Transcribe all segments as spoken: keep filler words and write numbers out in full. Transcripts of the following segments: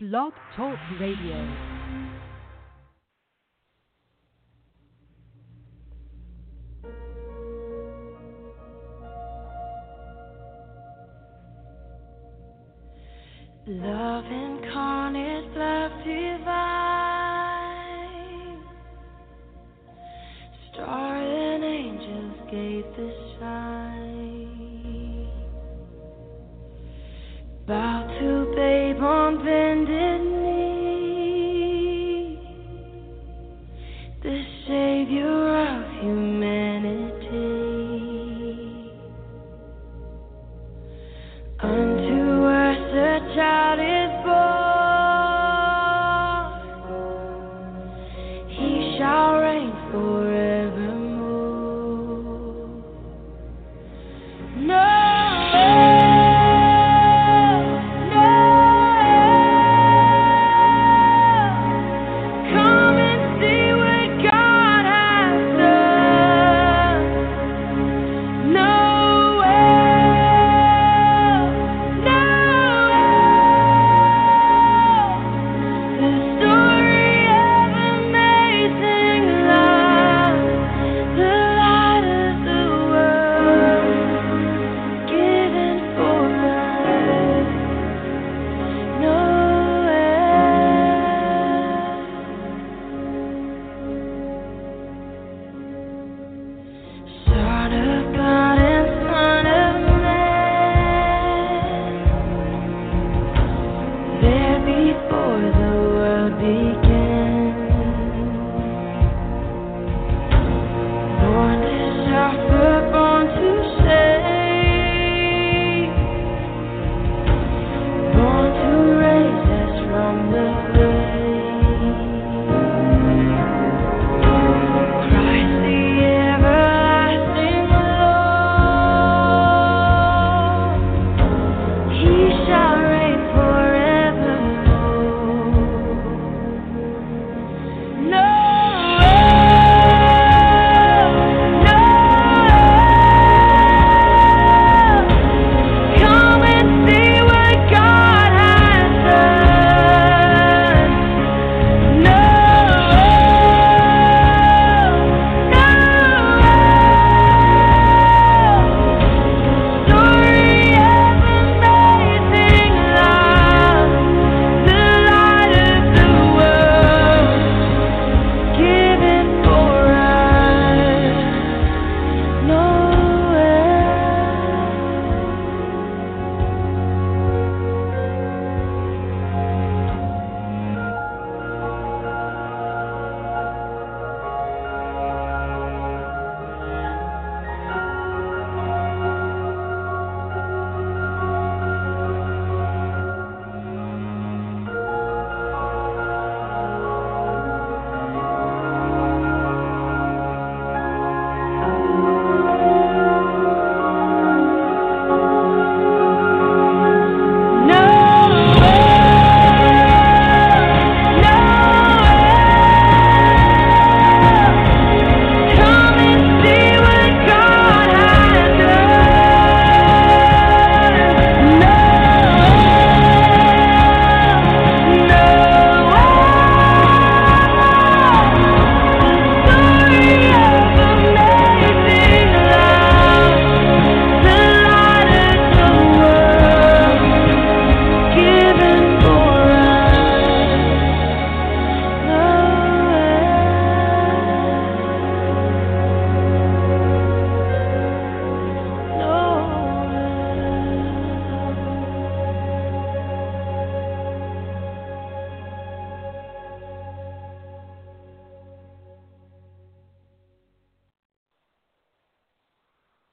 Blog Talk Radio. Love incarnate, love divine. Star and angels gave the shine. Bow to babe on bended knee. The Savior of humanity. Unto us a child.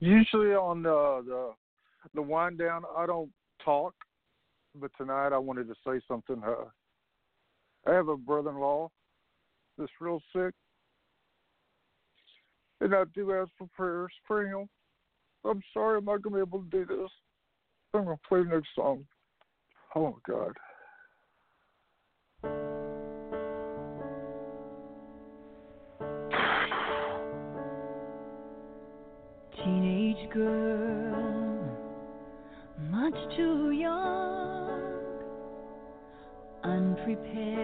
Usually on the, the the wind down, I don't talk, but tonight I wanted to say something. Uh, I have a brother-in-law that's real sick, and I do ask for prayers for him. I'm sorry I'm not going to be able to do this. I'm going to play the next song. Oh, my God. Teenage girl, much too young, unprepared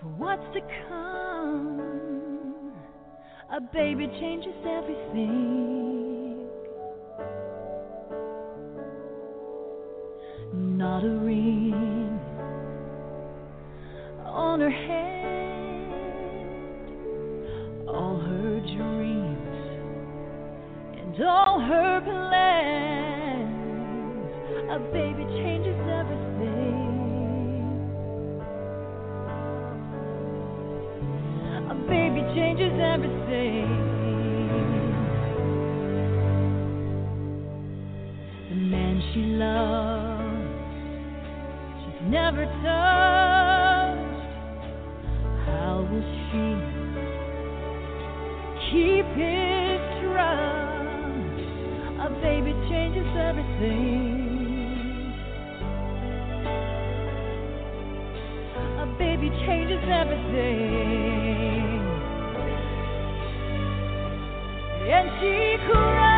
for what's to come. A baby changes everything. Not a ring on her hand. All her dreams and all her plans. A baby changes everything. A baby changes everything. The man she loved, she's never touched. How will she keep his trust? A baby changes everything. A baby changes everything. And she cried.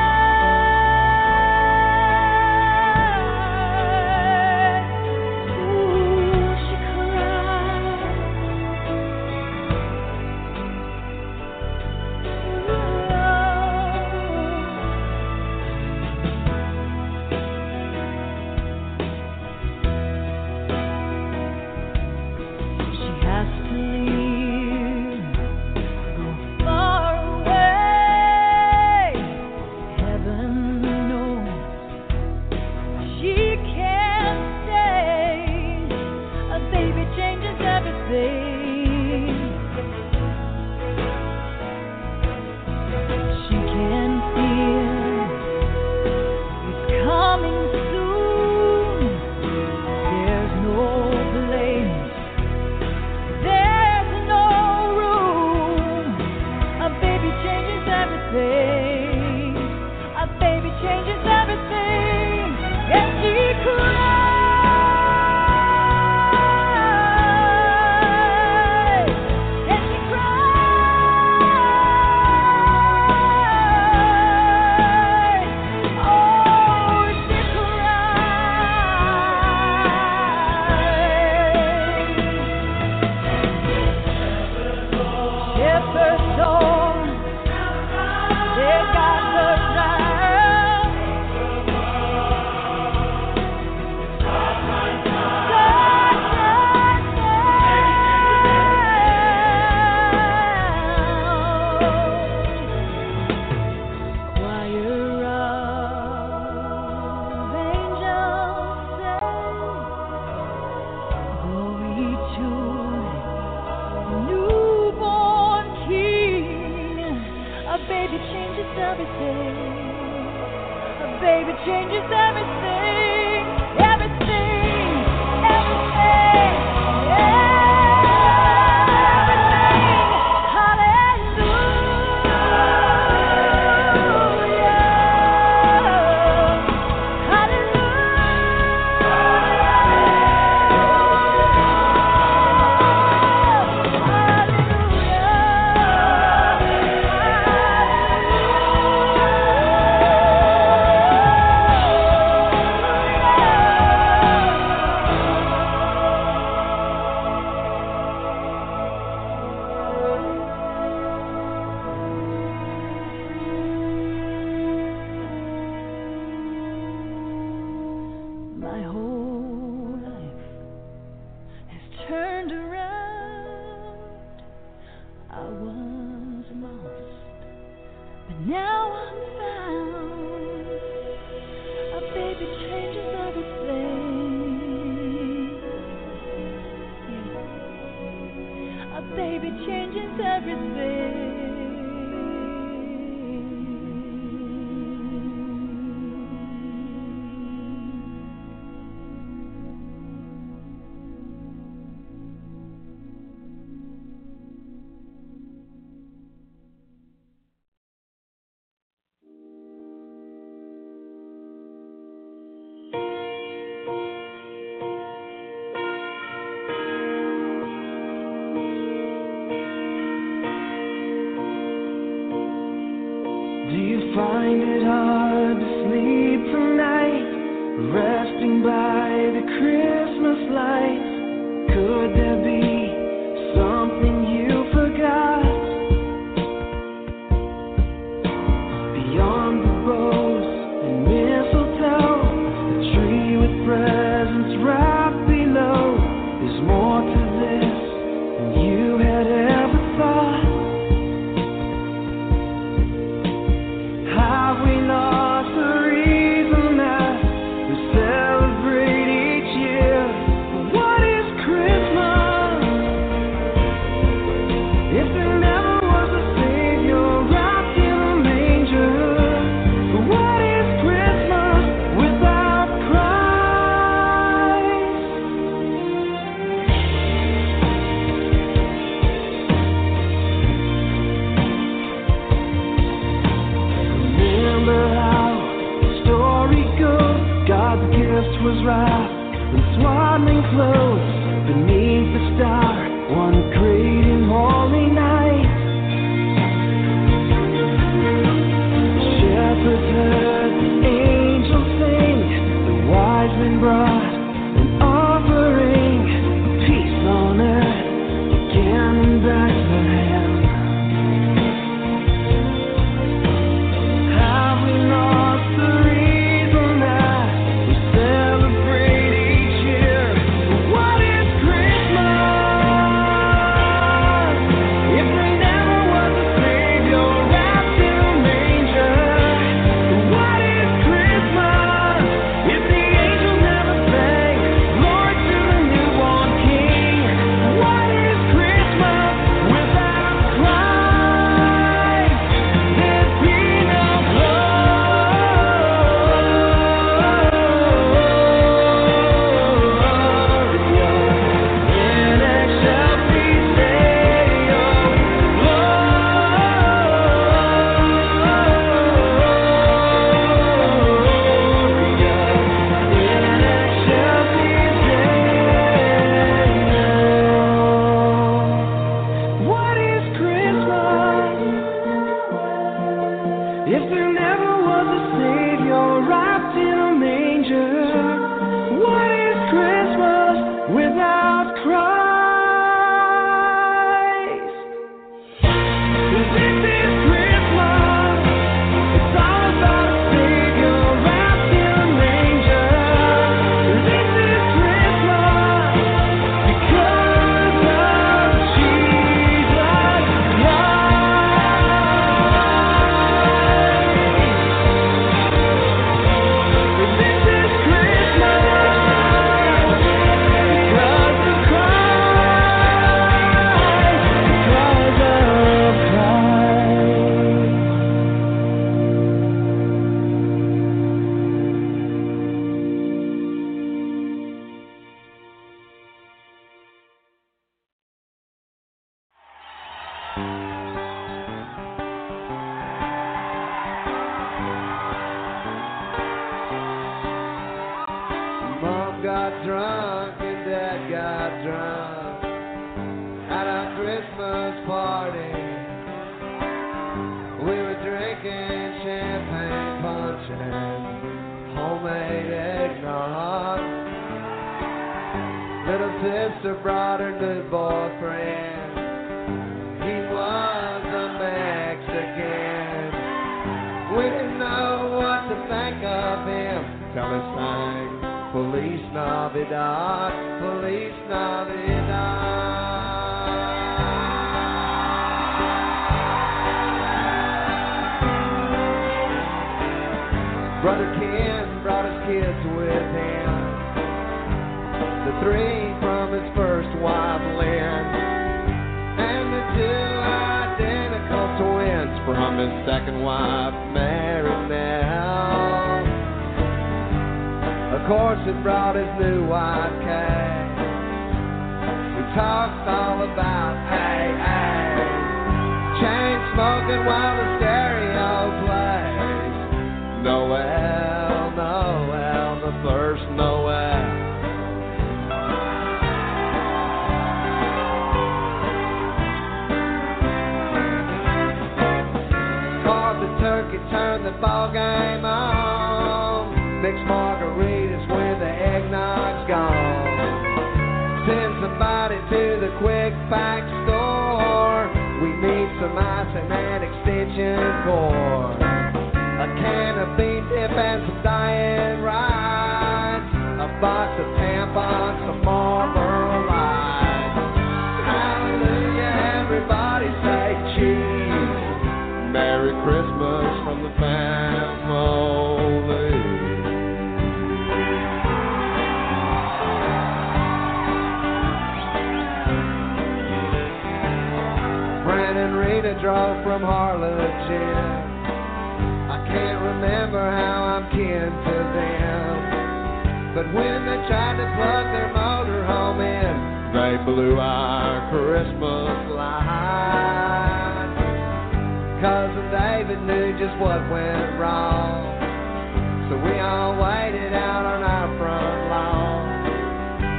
By the Christmas light.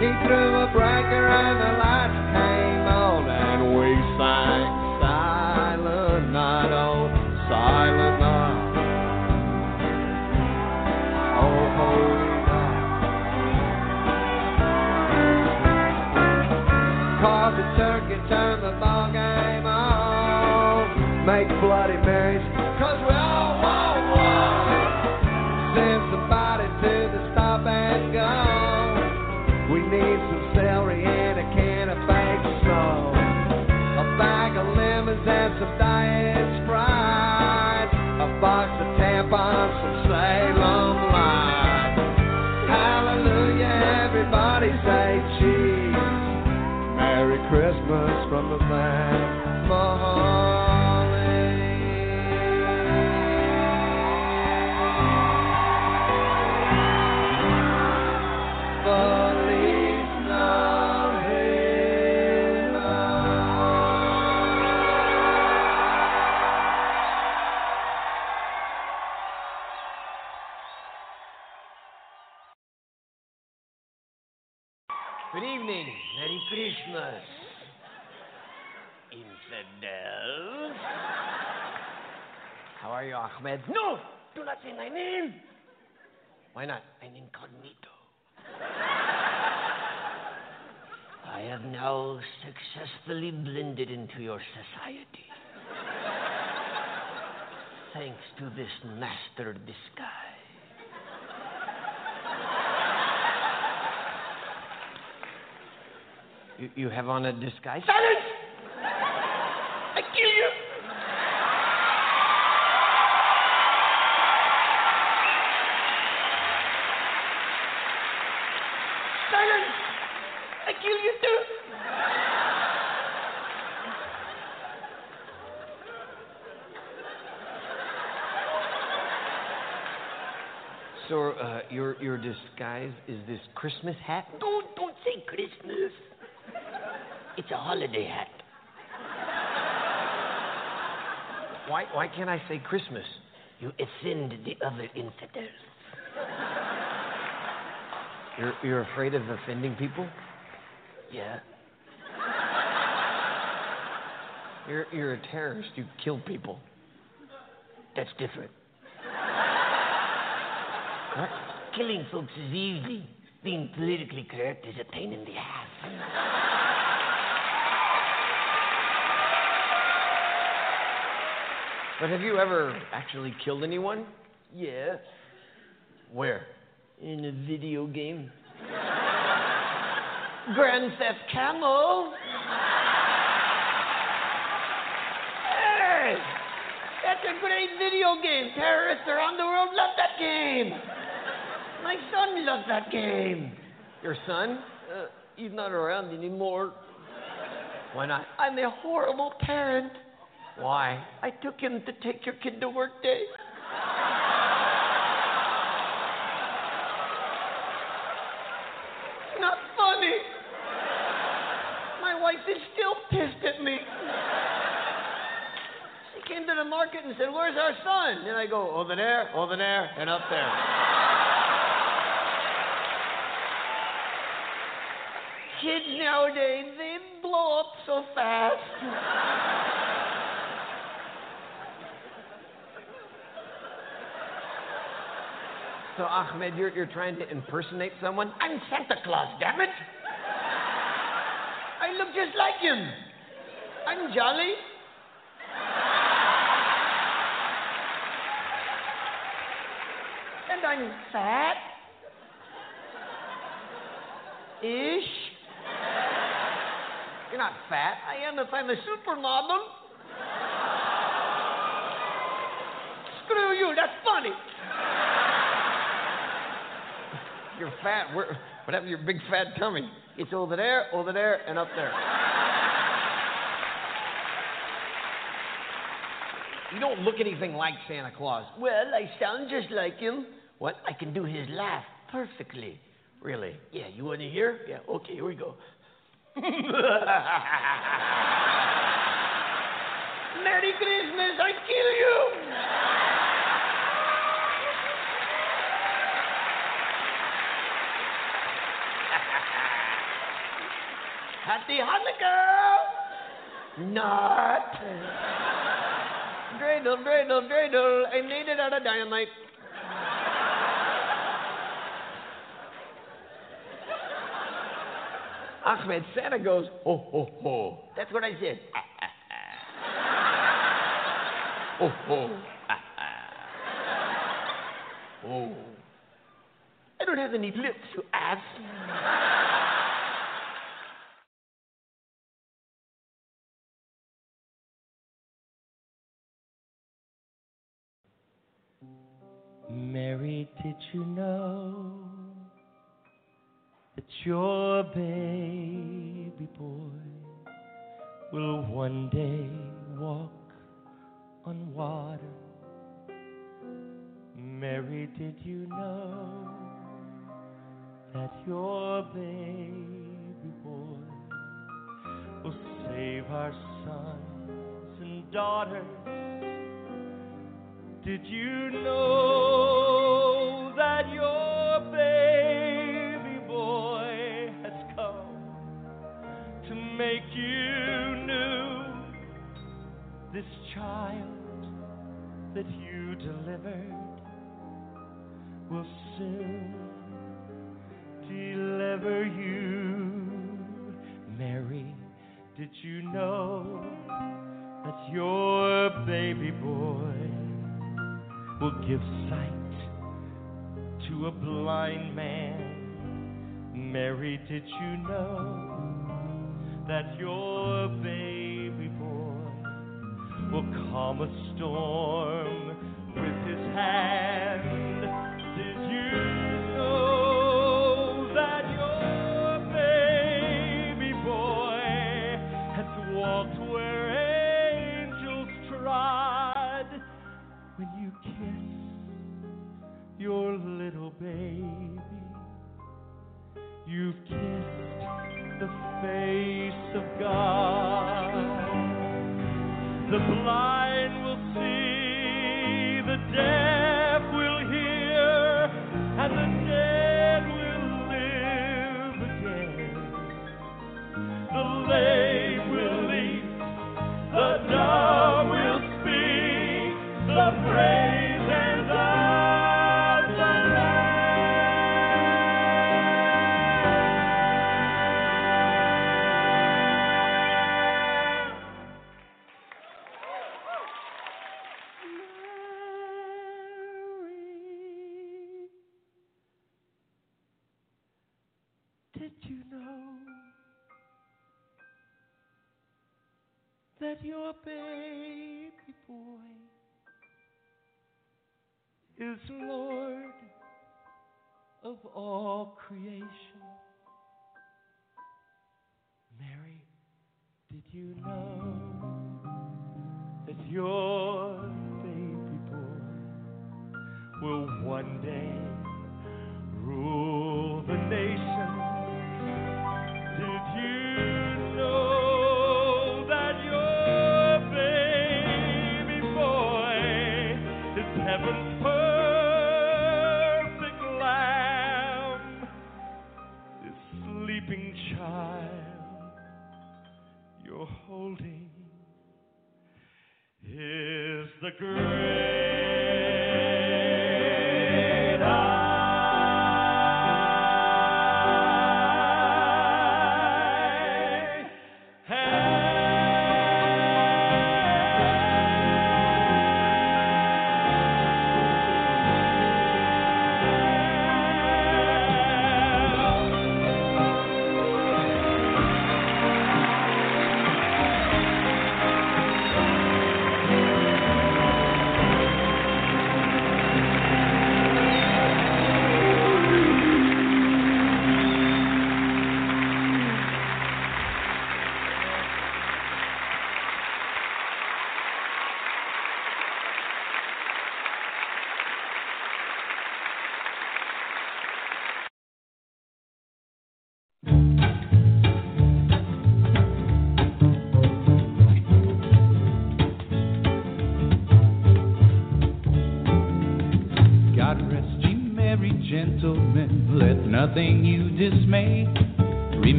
He threw a breaker and the lights came on, and we sang Silent Night, oh, Silent Night, oh, Holy Night. Cause the turkey turned the ball game on, make Bloody Marys, cause we all want one. Send somebody to the stop and go. We need some celery and a can of baked salt, a bag of lemons and some diet Sprite, a box of tampons, some Salem Light. Hallelujah, everybody say cheese. Merry Christmas from the man Mahoney. Merry Christmas, infidels. How are you, Ahmed? No! Do not say my name! Why not? I'm incognito. I have now successfully blended into your society. Thanks to this master disguise. You have on a disguise? Silence! I kill you! Silence! I kill you too! So, uh, your, your disguise is this Christmas hat? Don't, don't say Christmas. It's a holiday hat. Why why can't I say Christmas? You offend the other infidels. You're you're afraid of offending people? Yeah. You're you're a terrorist. You kill people. That's different. What? Killing folks is easy. Being politically correct is a pain in the ass. But have you ever actually killed anyone? Yeah. Where? In a video game. Grand Theft Camel. Hey! That's a great video game. Terrorists around the world love that game. My son loves that game. Your son? Uh, he's not around anymore. Why not? I'm a horrible parent. Why? I took him to take your kid to work day. It's not funny. My wife is still pissed at me. She came to the market and said, "Where's our son?" And I go, "Over there, over there, and up there." Kids nowadays, they blow up so fast. So, Ahmed, you're, you're trying to impersonate someone? I'm Santa Claus, damn it! I look just like him. I'm jolly. And I'm fat. Ish. You're not fat. I am if I'm a supermodel. Screw you, that's funny. You're fat. What happened to your big fat tummy? It's over there, over there, and up there. You don't look anything like Santa Claus. Well, I sound just like him. What? I can do his laugh perfectly. Really? Yeah, you want to hear? Yeah, okay, here we go. Merry Christmas, I kill you! Hunty Hunter girl. Not. Dreidel, dreidel, dreidel. I made it out of dynamite. Ahmed, Santa goes, ho, ho, ho. That's what I said. Ah, ah, ah. Ho, ho. Ah, ah. Oh. I don't have any lips, you ass. Mary, did you know that your baby boy will one day walk on water? Mary, did you know that your baby boy will save our sons and daughters? Did you know that your baby make you new, this child that you delivered will soon deliver you. Mary, did you know that your baby boy will give sight to a blind man? Mary, did you know that your baby boy will calm a storm with his hand? Did you know that your baby boy has walked where angels trod? When you kiss your little baby, you've kissed the face of God. The blind will see, the deaf will hear, and the dead will live again. The lame will leap, the dumb will speak, the praise and the that your baby boy is Lord of all creation. Mary, did you know that your baby boy will one day rule the nation? Did you know heaven's perfect lamb, this sleeping child you're holding is the great I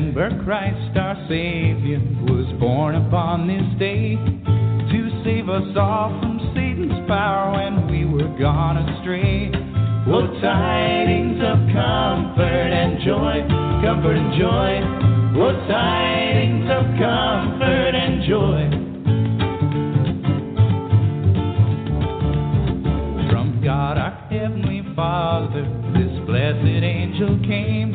am. Remember Christ our Savior was born upon this day to save us all from Satan's power when we were gone astray. Oh, tidings of comfort and joy, comfort and joy. Oh, tidings of comfort and joy. From God our Heavenly Father, this blessed angel came,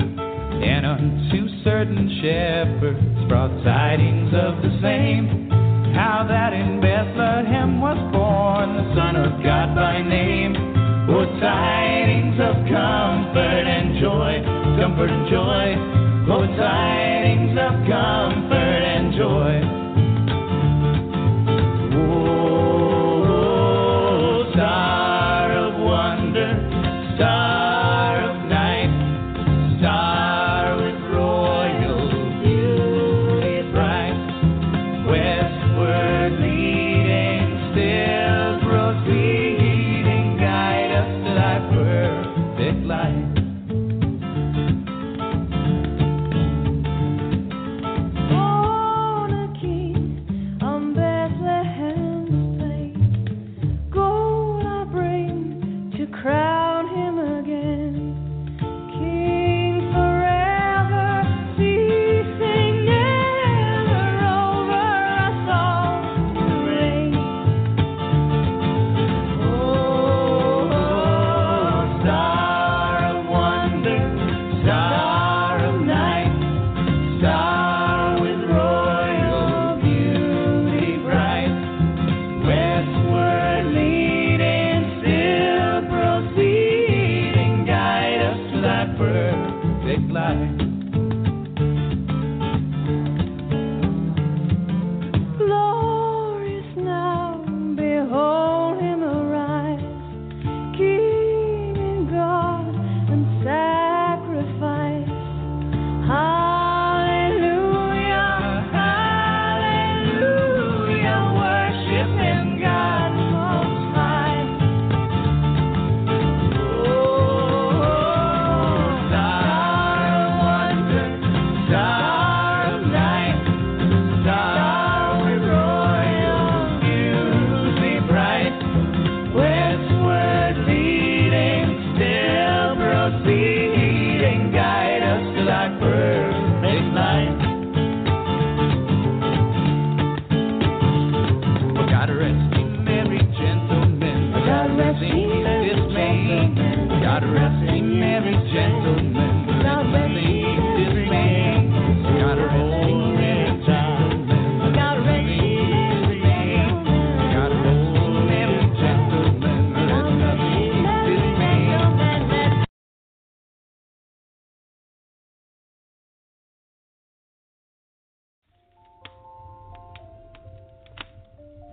and unto certain shepherds brought tidings of the same, how that in Bethlehem was born the Son of God by name. Oh, tidings of comfort and joy, comfort and joy. Oh, tidings of comfort and joy. Oh, star of wonder, star of night, star with royal beauty bright, westward leading, still proceeding.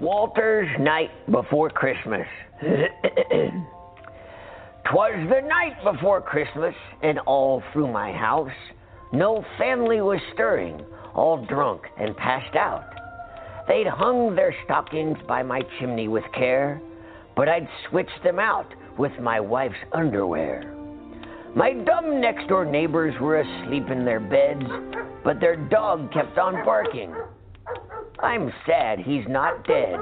Walter's Night Before Christmas. 'Twas the night before Christmas, and all through my house no family was stirring, all drunk and passed out. They'd hung their stockings by my chimney with care, but I'd switched them out with my wife's underwear. My dumb next-door neighbors were asleep in their beds, but their dog kept on barking. I'm sad he's not dead.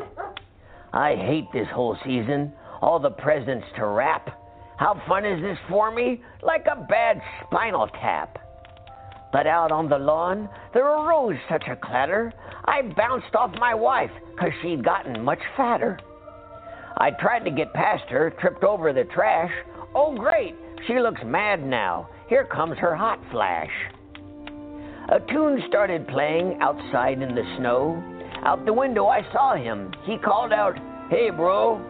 I hate this whole season, all the presents to wrap. How fun is this for me? Like a bad spinal tap. But out on the lawn, there arose such a clatter, I bounced off my wife, 'cause she'd gotten much fatter. I tried to get past her, tripped over the trash. Oh great, she looks mad now. Here comes her hot flash. A tune started playing outside in the snow. Out the window I saw him. He called out, "Hey, bro."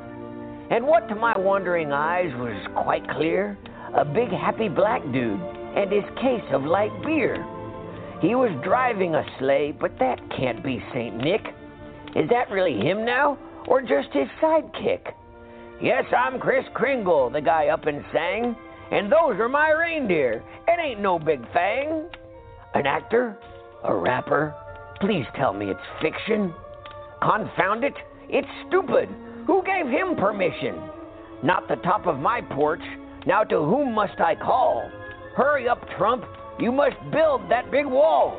And what to my wondering eyes was quite clear, a big happy black dude and his case of light beer. He was driving a sleigh, but that can't be Saint Nick. Is that really him now, or just his sidekick? "Yes, I'm Kris Kringle," the guy up and sang, "and those are my reindeer. It ain't no big thing." An actor? A rapper? Please tell me it's fiction. Confound it, it's stupid. Who gave him permission? Not the top of my porch. Now to whom must I call? Hurry up, Trump. You must build that big wall.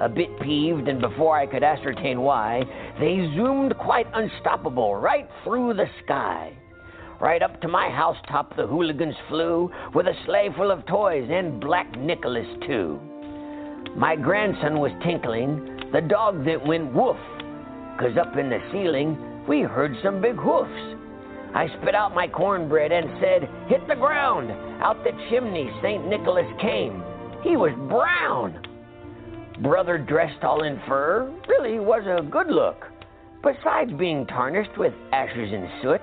A bit peeved, and before I could ascertain why, they zoomed quite unstoppable right through the sky. Right up to my housetop the hooligans flew, with a sleigh full of toys and Black Nicholas too. My grandson was tinkling, the dog that went woof, 'cause up in the ceiling we heard some big hoofs. I spit out my cornbread and said, "Hit the ground!" Out the chimney Saint Nicholas came. He was brown. Brother dressed all in fur really was a good look, besides being tarnished with ashes and soot.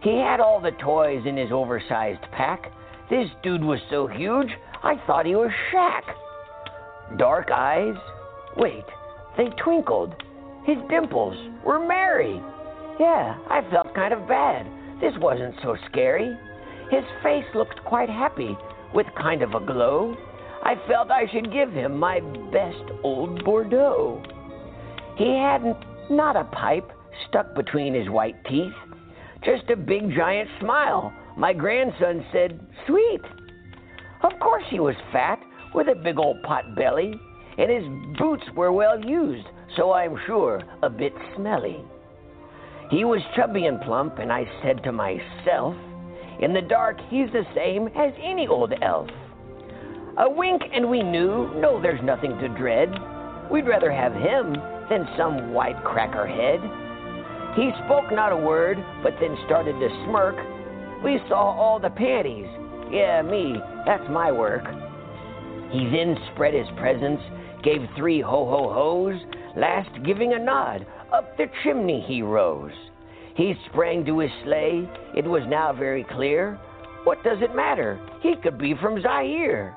He had all the toys in his oversized pack. This dude was so huge, I thought he was Shaq. Dark eyes? Wait, they twinkled. His dimples were merry. Yeah, I felt kind of bad. This wasn't so scary. His face looked quite happy, with kind of a glow. I felt I should give him my best old Bordeaux. He had not a pipe stuck between his white teeth, just a big giant smile. My grandson said, "Sweet." Of course he was fat, with a big old pot belly, and his boots were well used, so I'm sure a bit smelly. He was chubby and plump, and I said to myself, in the dark he's the same as any old elf. A wink and we knew, no, there's nothing to dread. We'd rather have him than some white crackerhead. He spoke not a word, but then started to smirk. We saw all the panties. Yeah, me, that's my work. He then spread his presents, gave three ho-ho-ho's, last giving a nod, up the chimney he rose. He sprang to his sleigh, it was now very clear. What does it matter? He could be from Zaire.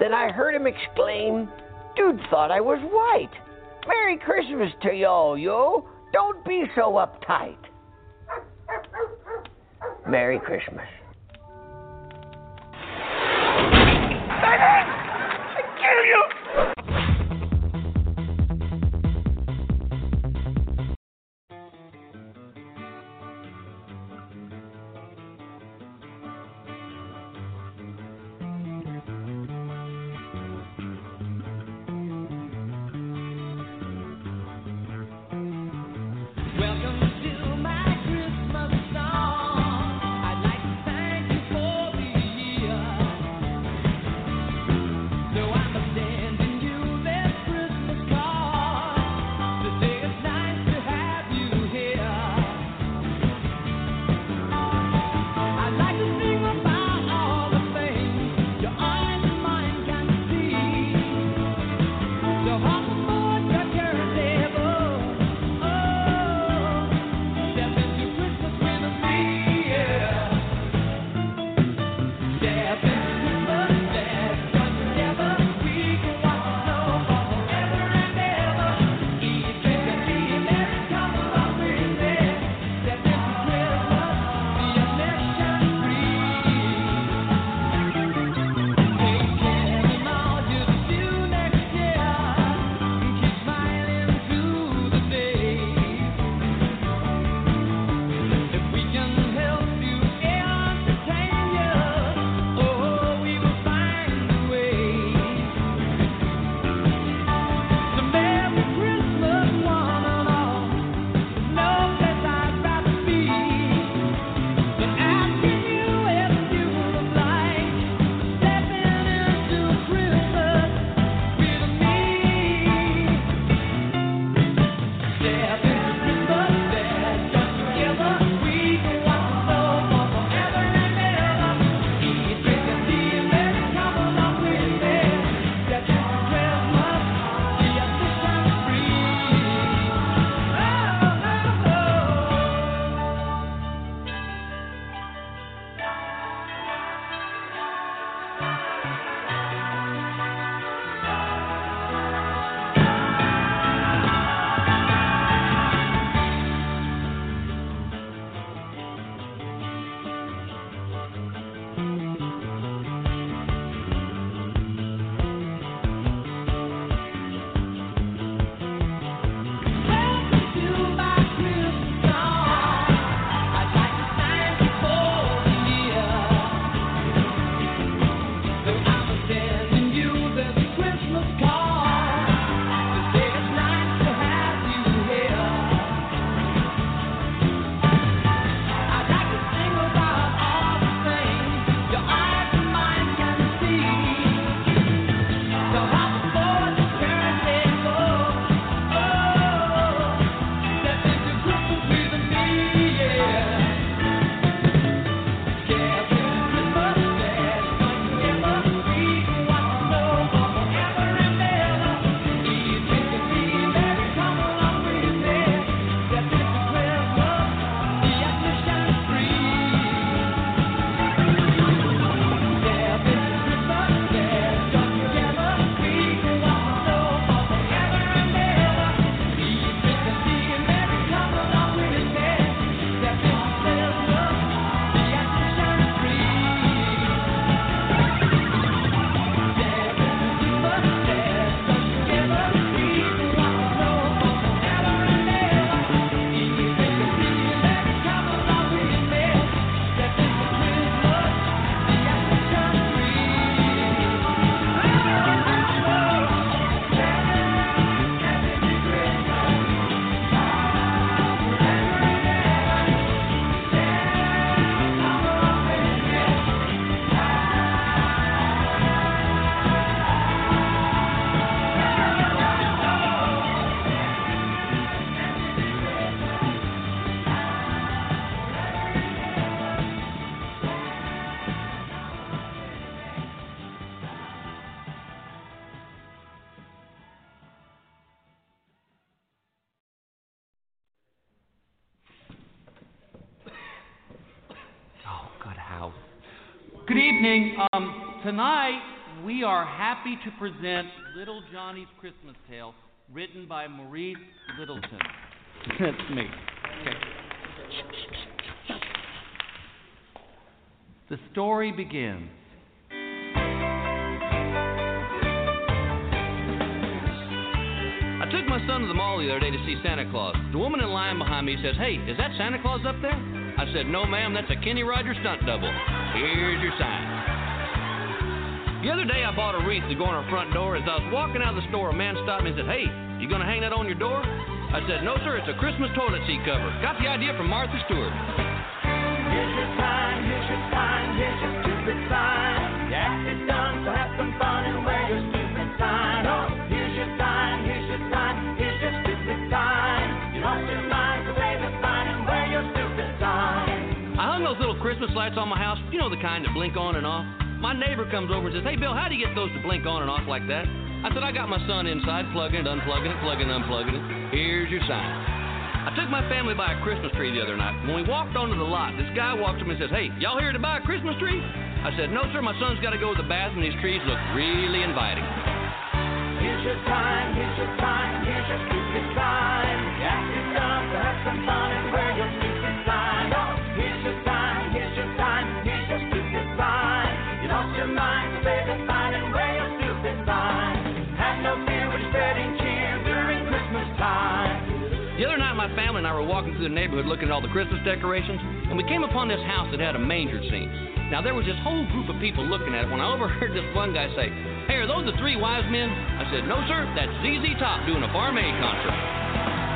Then I heard him exclaim, "Dude thought I was white. Merry Christmas to y'all, yo. Don't be so uptight." Merry Christmas. I kill you! Welcome to my Christmas song. I'd like to thank Good evening. Um, tonight, we are happy to present Little Johnny's Christmas Tale, written by Maurice Littleton. That's me. Okay. The story begins. I took my son to the mall the other day to see Santa Claus. The woman in line behind me says, "Hey, is that Santa Claus up there?" I said, "No, ma'am, that's a Kenny Rogers stunt double. Here's your sign." The other day I bought a wreath to go on our front door. As I was walking out of the store, a man stopped me and said, "Hey, you gonna hang that on your door?" I said, "No, sir, it's a Christmas toilet seat cover. Got the idea from Martha Stewart." Here's your sign, here's your sign, here's your stupid sign. Yeah, it's done, so have some fun and wear your stupid sign. Oh, here's your sign, here's your sign, here's your stupid sign. You lost your mind, so play the sign and wear your stupid sign. I hung those little Christmas lights on my house, you know, the kind that blink on and off. My neighbor comes over and says, "Hey, Bill, how do you get those to blink on and off like that?" I said, "I got my son inside, plugging it, unplugging it, plugging it, unplugging it. Here's your sign." I took my family by a Christmas tree the other night. When we walked onto the lot, this guy walks up and says, "Hey, y'all here to buy a Christmas tree?" I said, "No, sir, my son's got to go to the bathroom. These trees look really inviting." Here's your sign, here's your sign, here's your stupid sign. Got your stuff to have some fun and wear your stupid sign. Oh, here's your sign, here's your sign, here's your stupid sign. You lost your mind, so play the sign and wear your stupid sign. The other night, my family and I were walking through the neighborhood looking at all the Christmas decorations, and we came upon this house that had a manger scene. Now, there was this whole group of people looking at it when I overheard this one guy say, "Hey, are those the three wise men?" I said, "No, sir, that's Z Z Top doing a Farm Aid concert."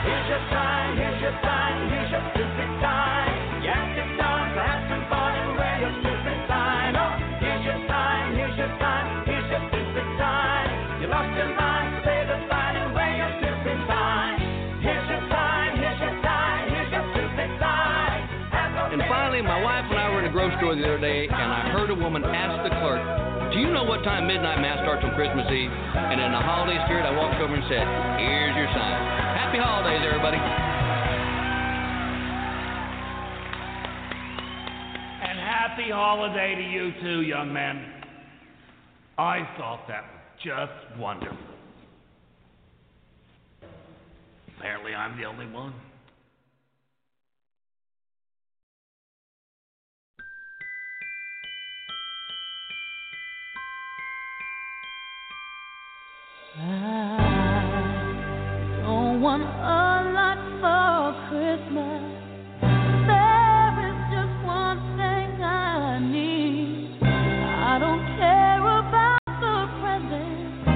Here's your sign, here's your sign, here's your stupid sign. Yes, it's time to have some fun and wear your stupid sign. Oh, here's your sign, here's your sign, here's your stupid sign. You lost your mind, so play the sign and wear your stupid sign. And finally, my wife and I were in a grocery store the other day, and I heard a woman ask the clerk, "Do you know what time midnight mass starts on Christmas Eve?" And in the holiday spirit, I walked over and said, "Here's your sign. Happy holidays, everybody." And happy holiday to you too, young man. I thought that was just wonderful. Apparently, I'm the only one. I don't want a lot for Christmas. There is just one thing I need. I don't care about the presents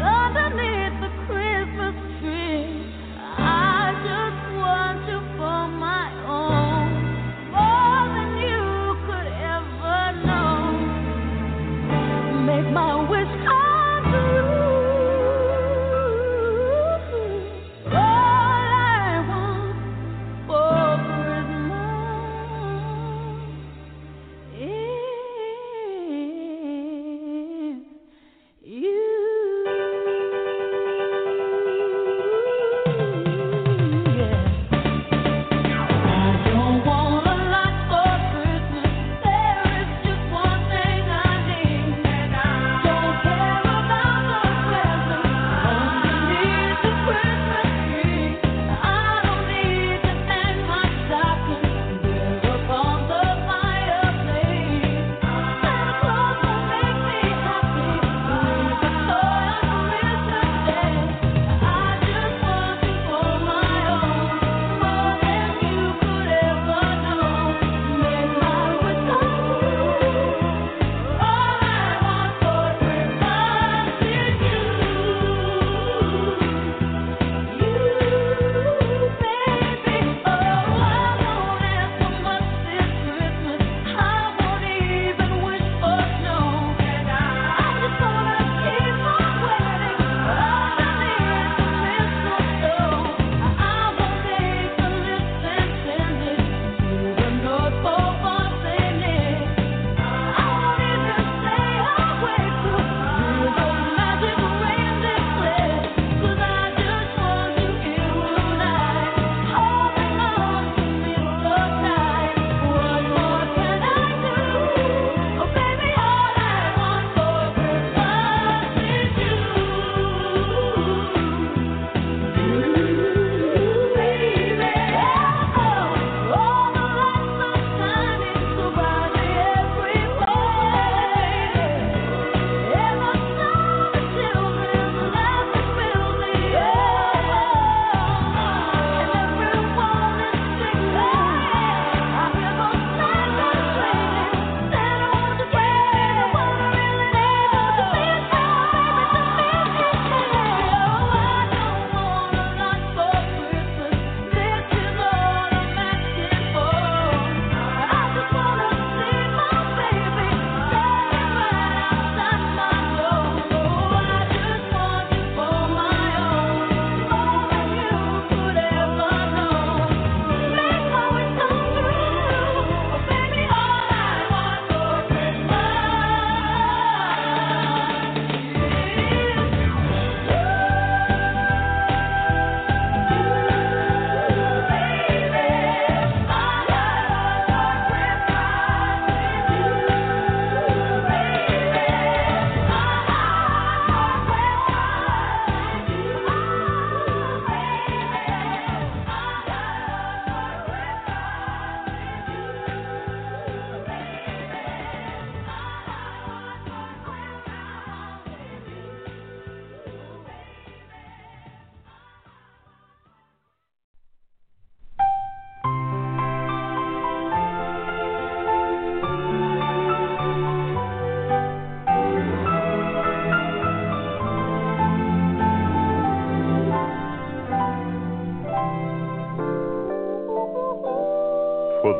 underneath the Christmas tree. I just want you for my own, more than you could ever know. Make my wish come true. Oh,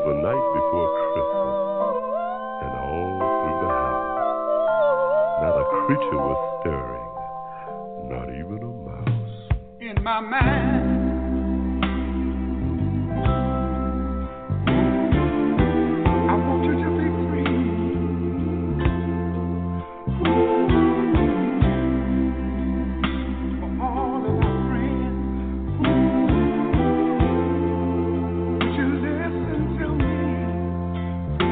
the night before Christmas, and all through the house, not a creature was stirring, not even a mouse. In my mind, I want you to be free. Ooh, for all of my friends, ooh, would you listen to me? Ooh,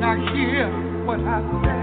now hear what I say.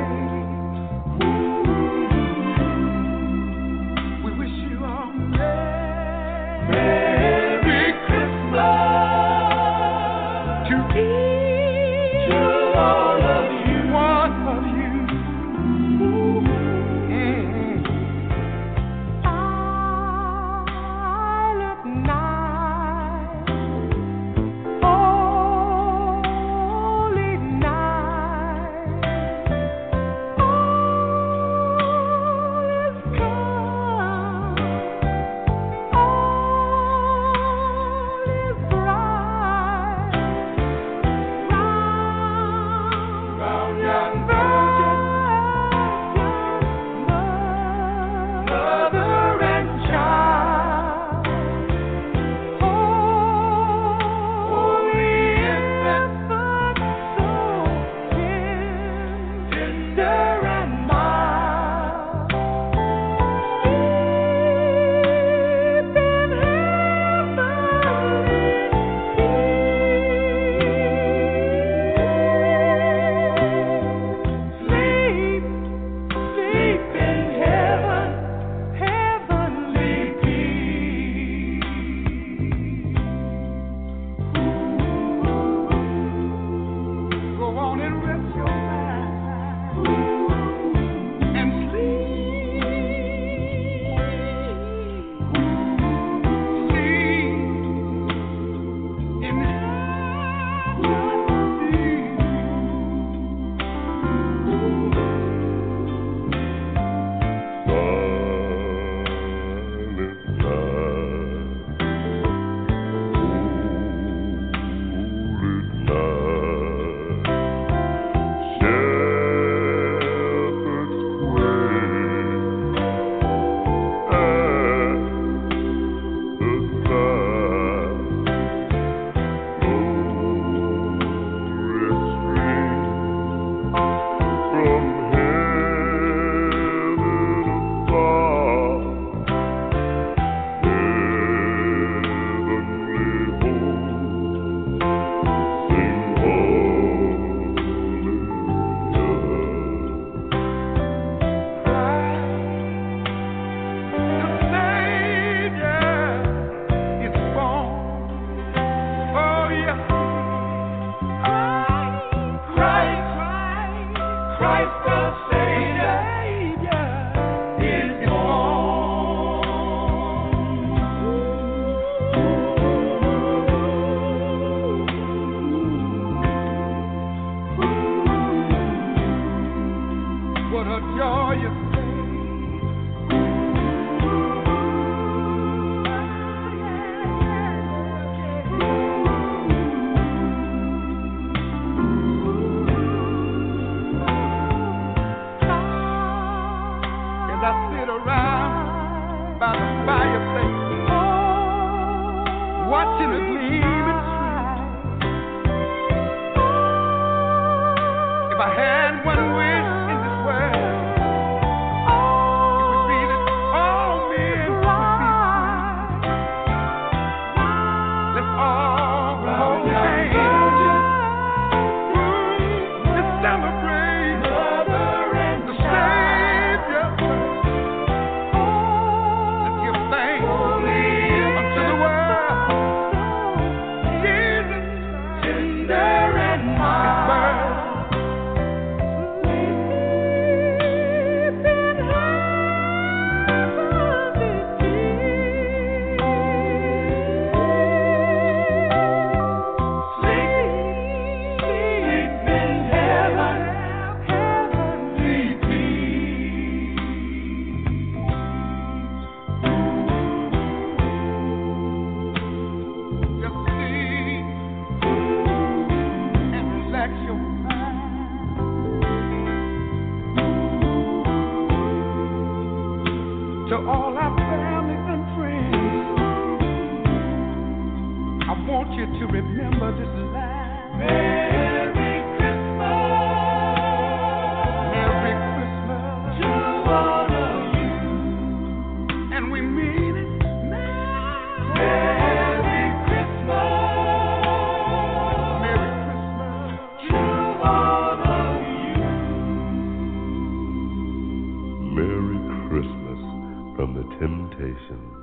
Temptations.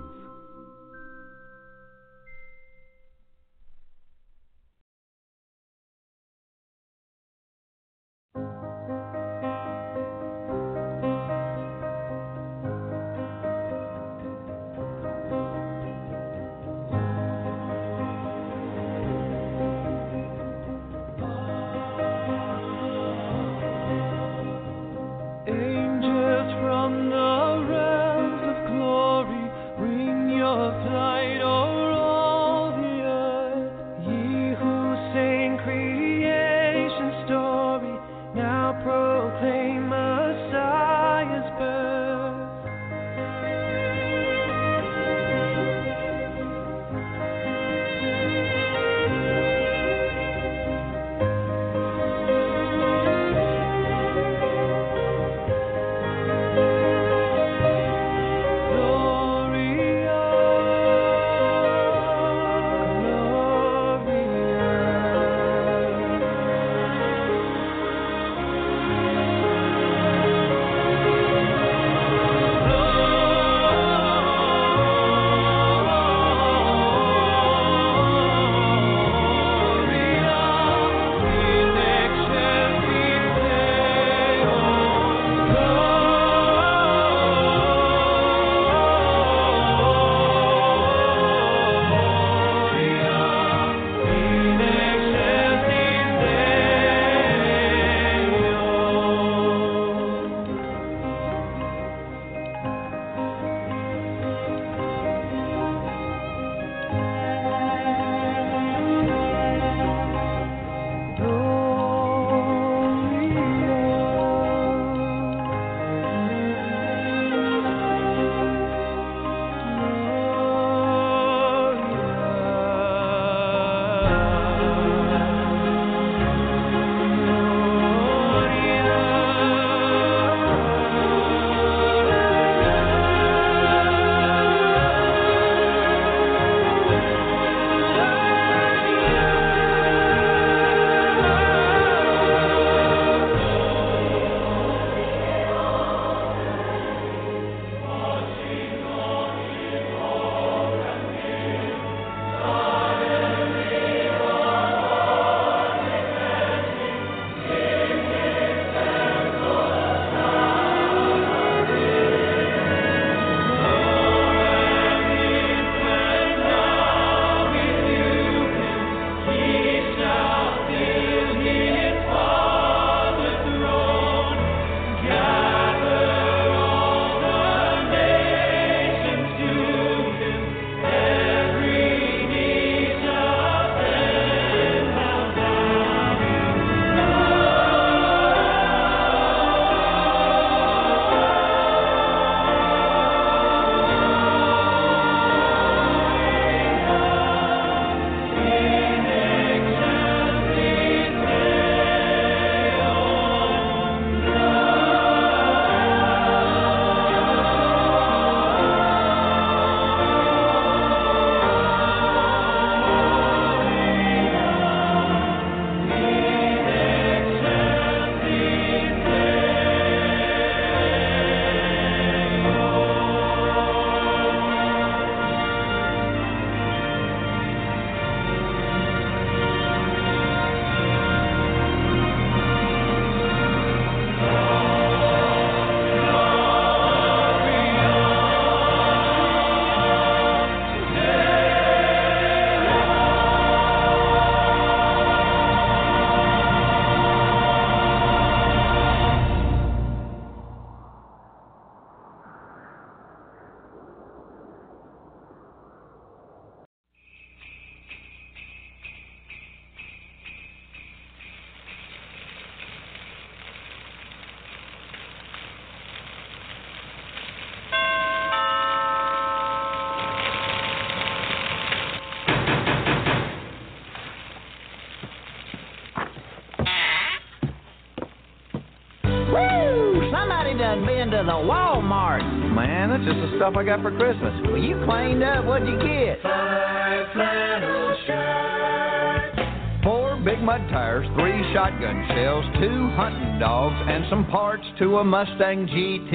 Been to the Walmart. Man, that's just the stuff I got for Christmas. Well, you cleaned up. What'd you get? Five flannel shirts. Four big mud tires, three shotgun shells, two hunting dogs, and some parts to a Mustang G T.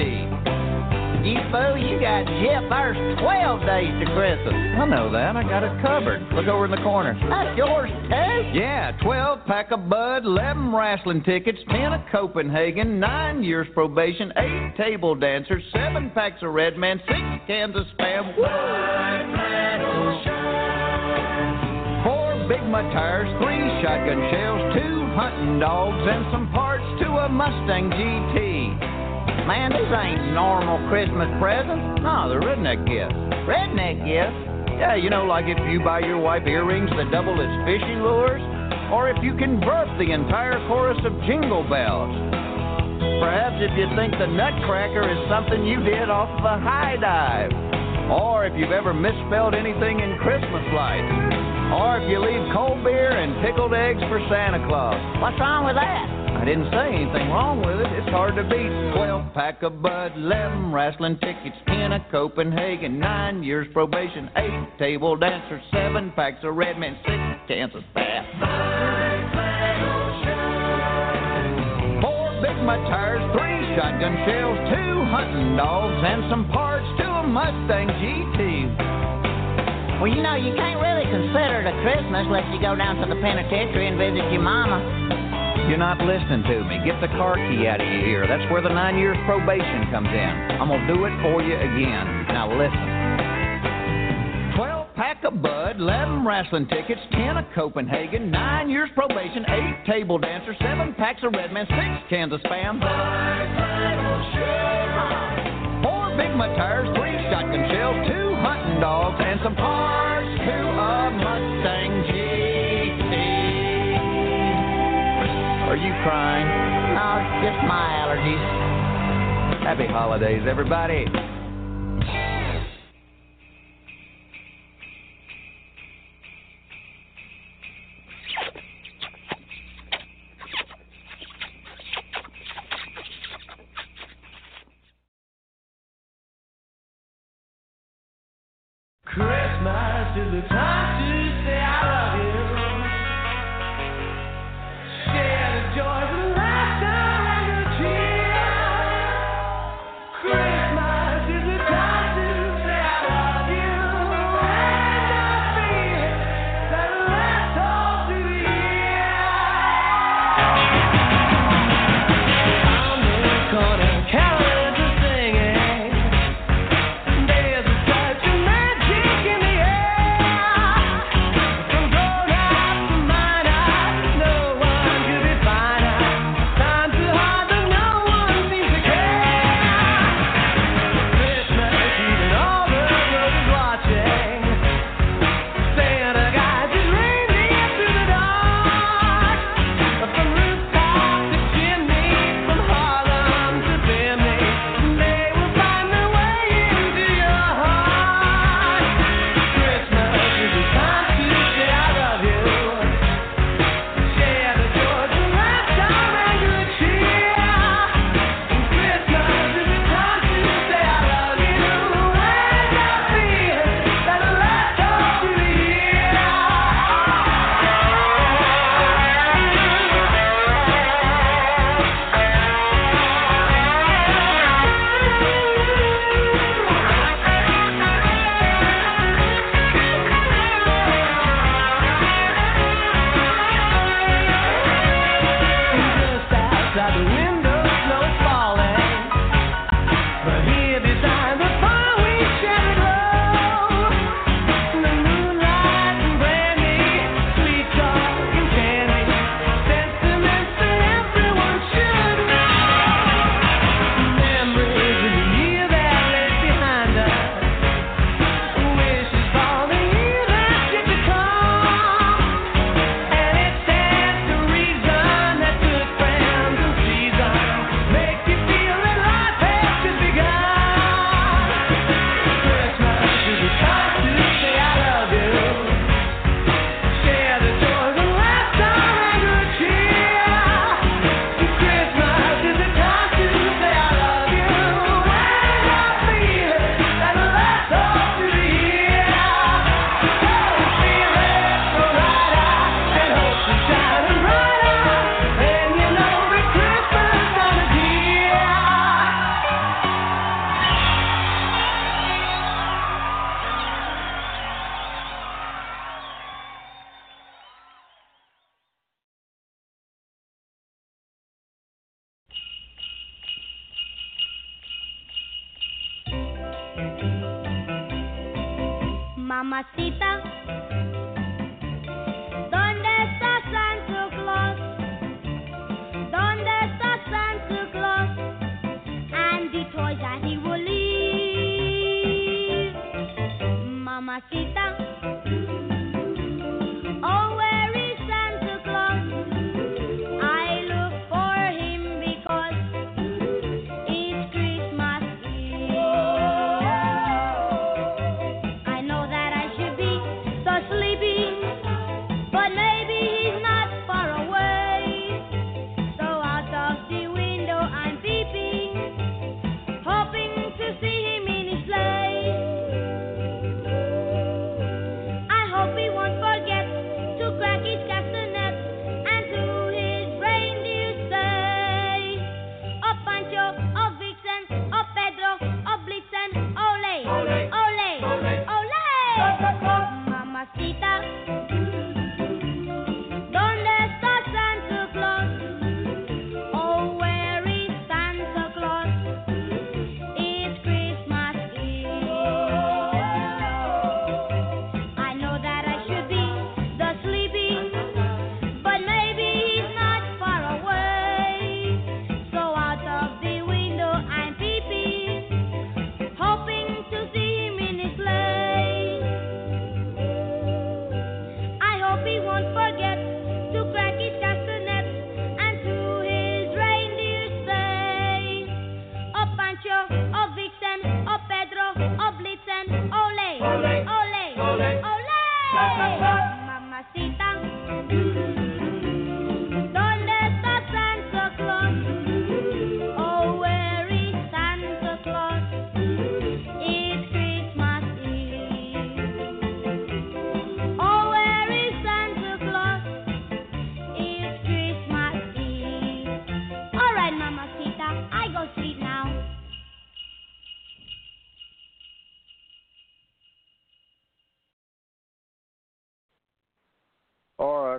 You fool, you got hip. There's twelve days to Christmas. I know that. I got it covered. Look over in the corner. That's yours, too? Yeah, twelve pack of Bud, eleven wrestling tickets, ten of Copenhagen, nine years probation, eight table dancers, seven packs of Red Man, six cans of Spam, one metal shine, four Big Mud tires, three shotgun shells, two hunting dogs, and some parts to a Mustang G T. Man, these ain't normal Christmas presents. No, they're redneck gifts. Redneck gifts? Yeah, you know, like if you buy your wife earrings that double as fishing lures, or if you can burp the entire chorus of Jingle Bells. Perhaps if you think the Nutcracker is something you did off of a high dive, or if you've ever misspelled anything in Christmas lights, or if you leave cold beer and pickled eggs for Santa Claus. What's wrong with that? I didn't say anything wrong with it. It's hard to beat. Twelve pack of Bud, eleven wrestling tickets, ten of Copenhagen, nine years probation, eight table dancers, seven packs of Red Men, six cans of Spam, four Big Mud tires, three shotgun shells, two hunting dogs, and some parts to a Mustang G T. Well, you know, you can't really consider it a Christmas unless you go down to the penitentiary and visit your mama. You're not listening to me. Get the car key out of your ear. That's where the nine years probation comes in. I'm going to do it for you again. Now listen. Twelve pack of Bud, eleven wrestling tickets, ten of Copenhagen, nine years probation, eight table dancers, seven packs of Red Man, six cans of Spam, four Big Mud tires, three shotgun shells, two hunting dogs, and some parts to a Mustang G T. Are you crying? No, it's just my allergies. Happy holidays, everybody. Christmas is the time to say I love you.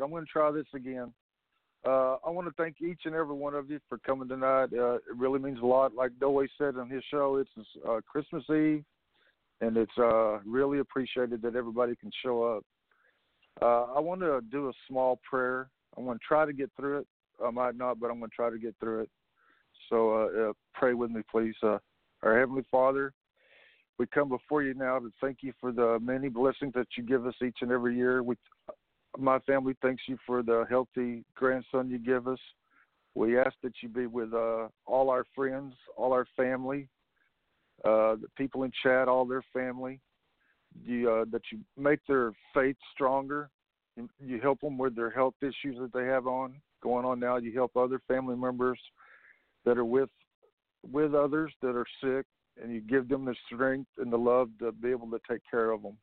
I'm going to try this again. Uh, I want to thank each and every one of you for coming tonight. Uh, it really means a lot. Like Doe said on his show, it's uh, Christmas Eve, and it's uh, really appreciated that everybody can show up. Uh, I want to do a small prayer. I'm going to try to get through it. I might not, but I'm going to try to get through it. So uh, uh, pray with me, please. Uh, our Heavenly Father, we come before you now to thank you for the many blessings that you give us each and every year. We My family thanks you for the healthy grandson you give us. We ask that you be with uh, all our friends, all our family, uh, the people in chat, all their family, you, uh, that you make their faith stronger. You, you help them with their health issues that they have on going on now. You help other family members that are with with others that are sick, and you give them the strength and the love to be able to take care of them.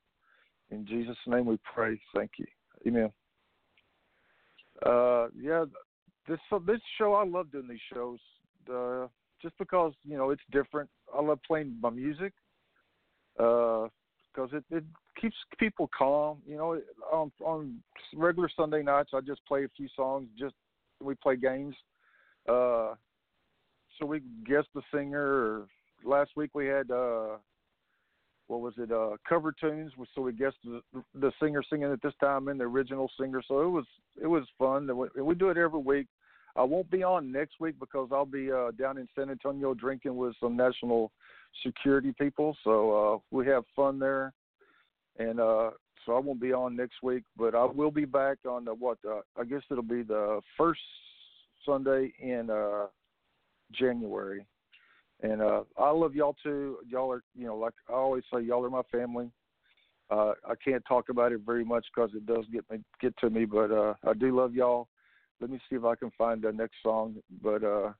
In Jesus' name we pray. Thank you. Amen. Uh, yeah, this so this show, I love doing these shows uh, just because, you know, it's different. I love playing my music uh, because it, it keeps people calm. You know, on, on regular Sunday nights, I just play a few songs. Just we play games. Uh, so we guess the singer. Or last week we had uh, – what was it, uh, cover tunes, so we guessed the, the singer singing at this time and the original singer, so it was it was fun. We do it every week. I won't be on next week because I'll be uh, down in San Antonio drinking with some national security people, so uh, we have fun there, and uh, so I won't be on next week, but I will be back on the, what, uh, I guess it'll be the first Sunday in uh, January. And uh, I love y'all too. Y'all are, you know, like I always say, y'all are my family. Uh, I can't talk about it very much because it does get me get to me, but uh, I do love y'all. Let me see if I can find the next song. But uh,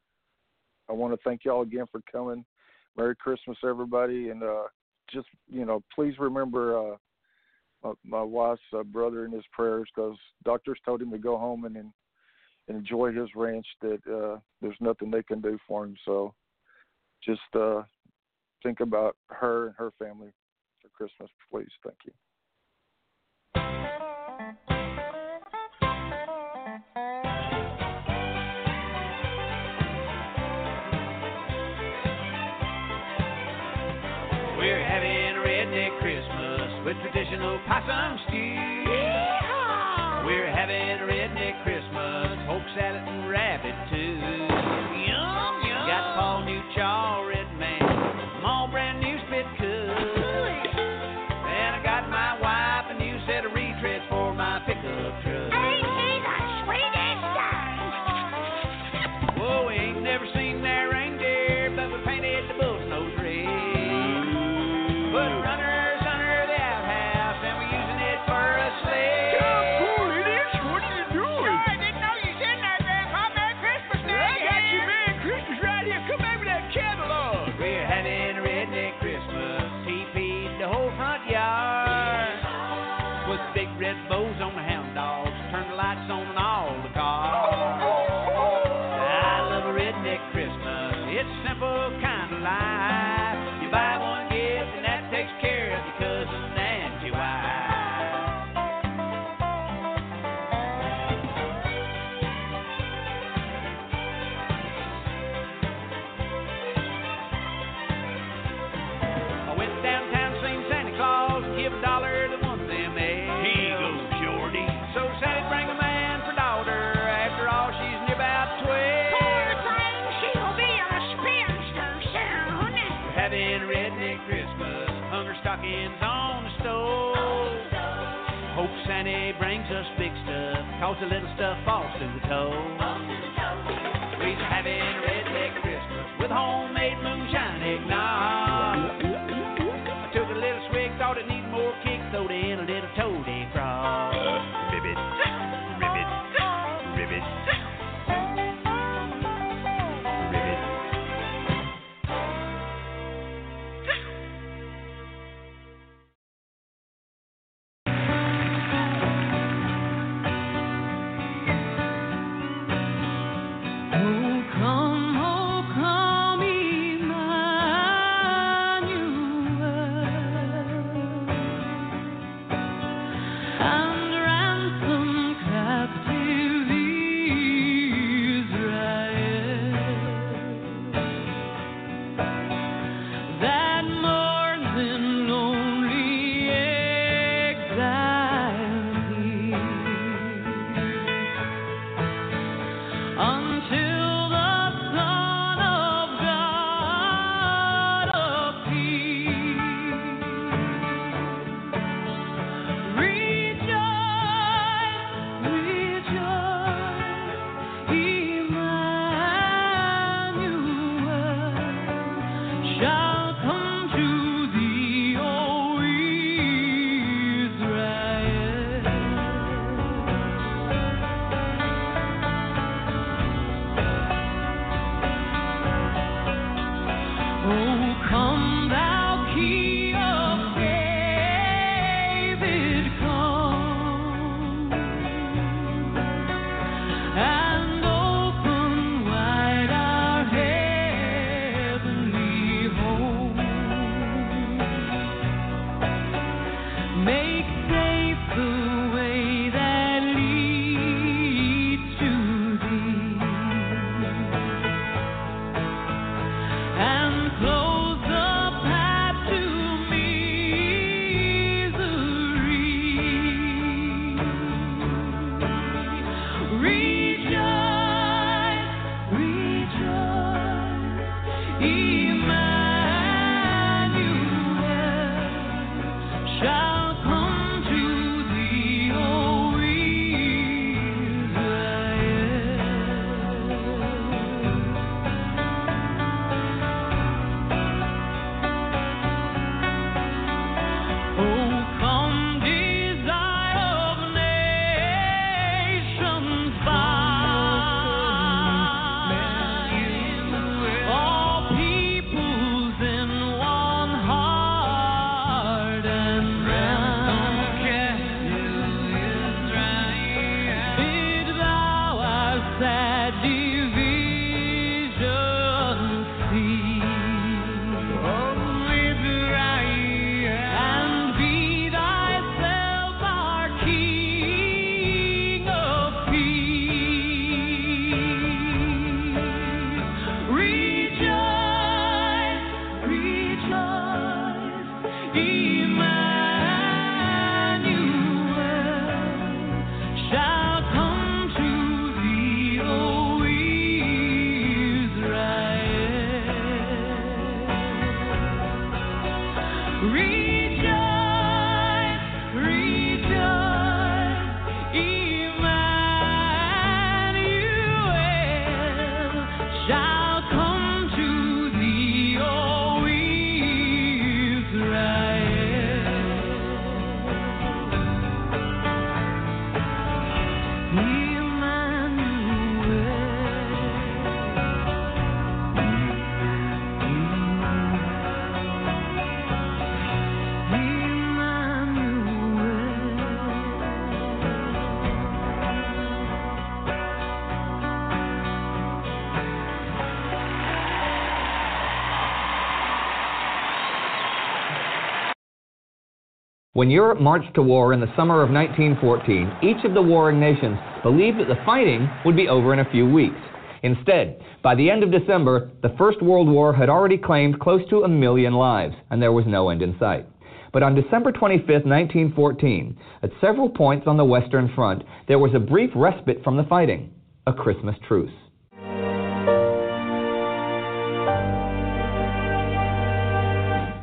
I want to thank y'all again for coming. Merry Christmas, everybody, and uh, just you know, please remember uh, my, my wife's uh, brother in his prayers because doctors told him to go home and, and enjoy his ranch. That uh, there's nothing they can do for him, so. Just uh, think about her and her family for Christmas, please. Thank you. We're having a redneck Christmas. with traditional possum stew. Yeehaw! We're having redneck Christmas, hope salad and rabbit too. Yum, yum. Got Paul Newchaw, Red Man, I'm all brand new spit cook. And I got my wife a new set of retreads for my pickup truck. Ain't he the sweetest guy? Whoa, ain't never seen that reindeer, but we painted the bull's nose red. Put runner. Bows on the hound dogs, turn the lights on and all the cars. I love a redneck Christmas, it's simple kind of life. You buy one gift and that takes care of your cousin and your wife. I went downtown, seen Santa Claus, give a dollar. Stockings on the stove. Hope Santa brings us big stuff, cause the little stuff falls through the toe. We're having redneck Christmas with homemade moonshine eggnog. I took a little swig, thought it needed more kick, throwed in a little toady frog. Ribbit, ribbit, ribbit, ribbit. All people. When Europe marched to war in the summer of nineteen fourteen, each of the warring nations believed that the fighting would be over in a few weeks. Instead, by the end of December, the First World War had already claimed close to a million lives, and there was no end in sight. But on December twenty-fifth, nineteen fourteen, at several points on the Western Front, there was a brief respite from the fighting, a Christmas truce.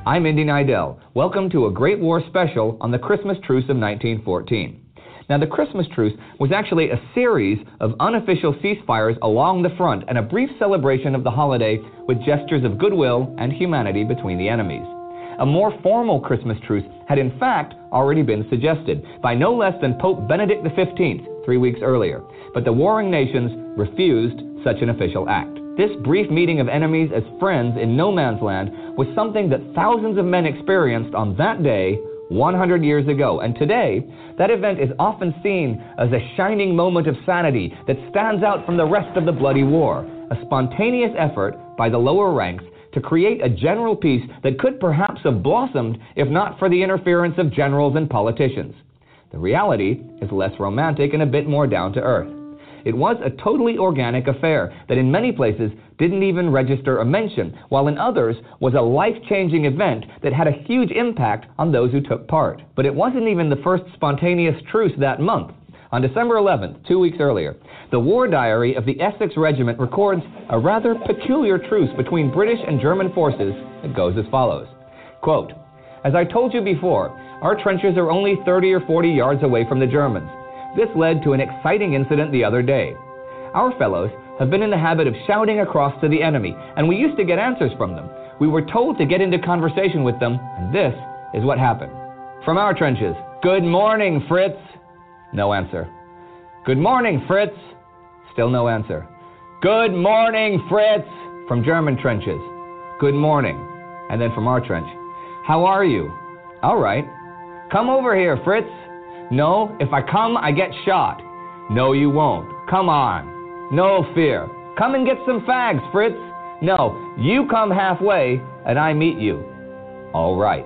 I'm Indy Neidell. Welcome to a Great War special on the Christmas Truce of nineteen fourteen. Now, the Christmas Truce was actually a series of unofficial ceasefires along the front and a brief celebration of the holiday with gestures of goodwill and humanity between the enemies. A more formal Christmas truce had in fact already been suggested by no less than Pope Benedict the fifteenth three weeks earlier, but the warring nations refused such an official act. This brief meeting of enemies as friends in no man's land was something that thousands of men experienced on that day one hundred years ago. And today, that event is often seen as a shining moment of sanity that stands out from the rest of the bloody war, a spontaneous effort by the lower ranks to create a general peace that could perhaps have blossomed if not for the interference of generals and politicians. The reality is less romantic and a bit more down to earth. It was a totally organic affair that in many places didn't even register a mention, while in others was a life-changing event that had a huge impact on those who took part. But it wasn't even the first spontaneous truce that month. On December eleventh, two weeks earlier, the War Diary of the Essex Regiment records a rather peculiar truce between British and German forces that goes as follows. Quote, "As I told you before, our trenches are only thirty or forty yards away from the Germans. This led to an exciting incident the other day. Our fellows have been in the habit of shouting across to the enemy, and we used to get answers from them. We were told to get into conversation with them, and this is what happened. From our trenches, 'Good morning, Fritz.' No answer. 'Good morning, Fritz.' Still no answer. 'Good morning, Fritz.' From German trenches, 'Good morning.' And then from our trench, 'How are you?' 'All right.' 'Come over here, Fritz.' 'No, if I come, I get shot.' 'No, you won't. Come on.' 'No fear.' 'Come and get some fags, Fritz.' 'No, you come halfway, and I meet you.' 'All right.'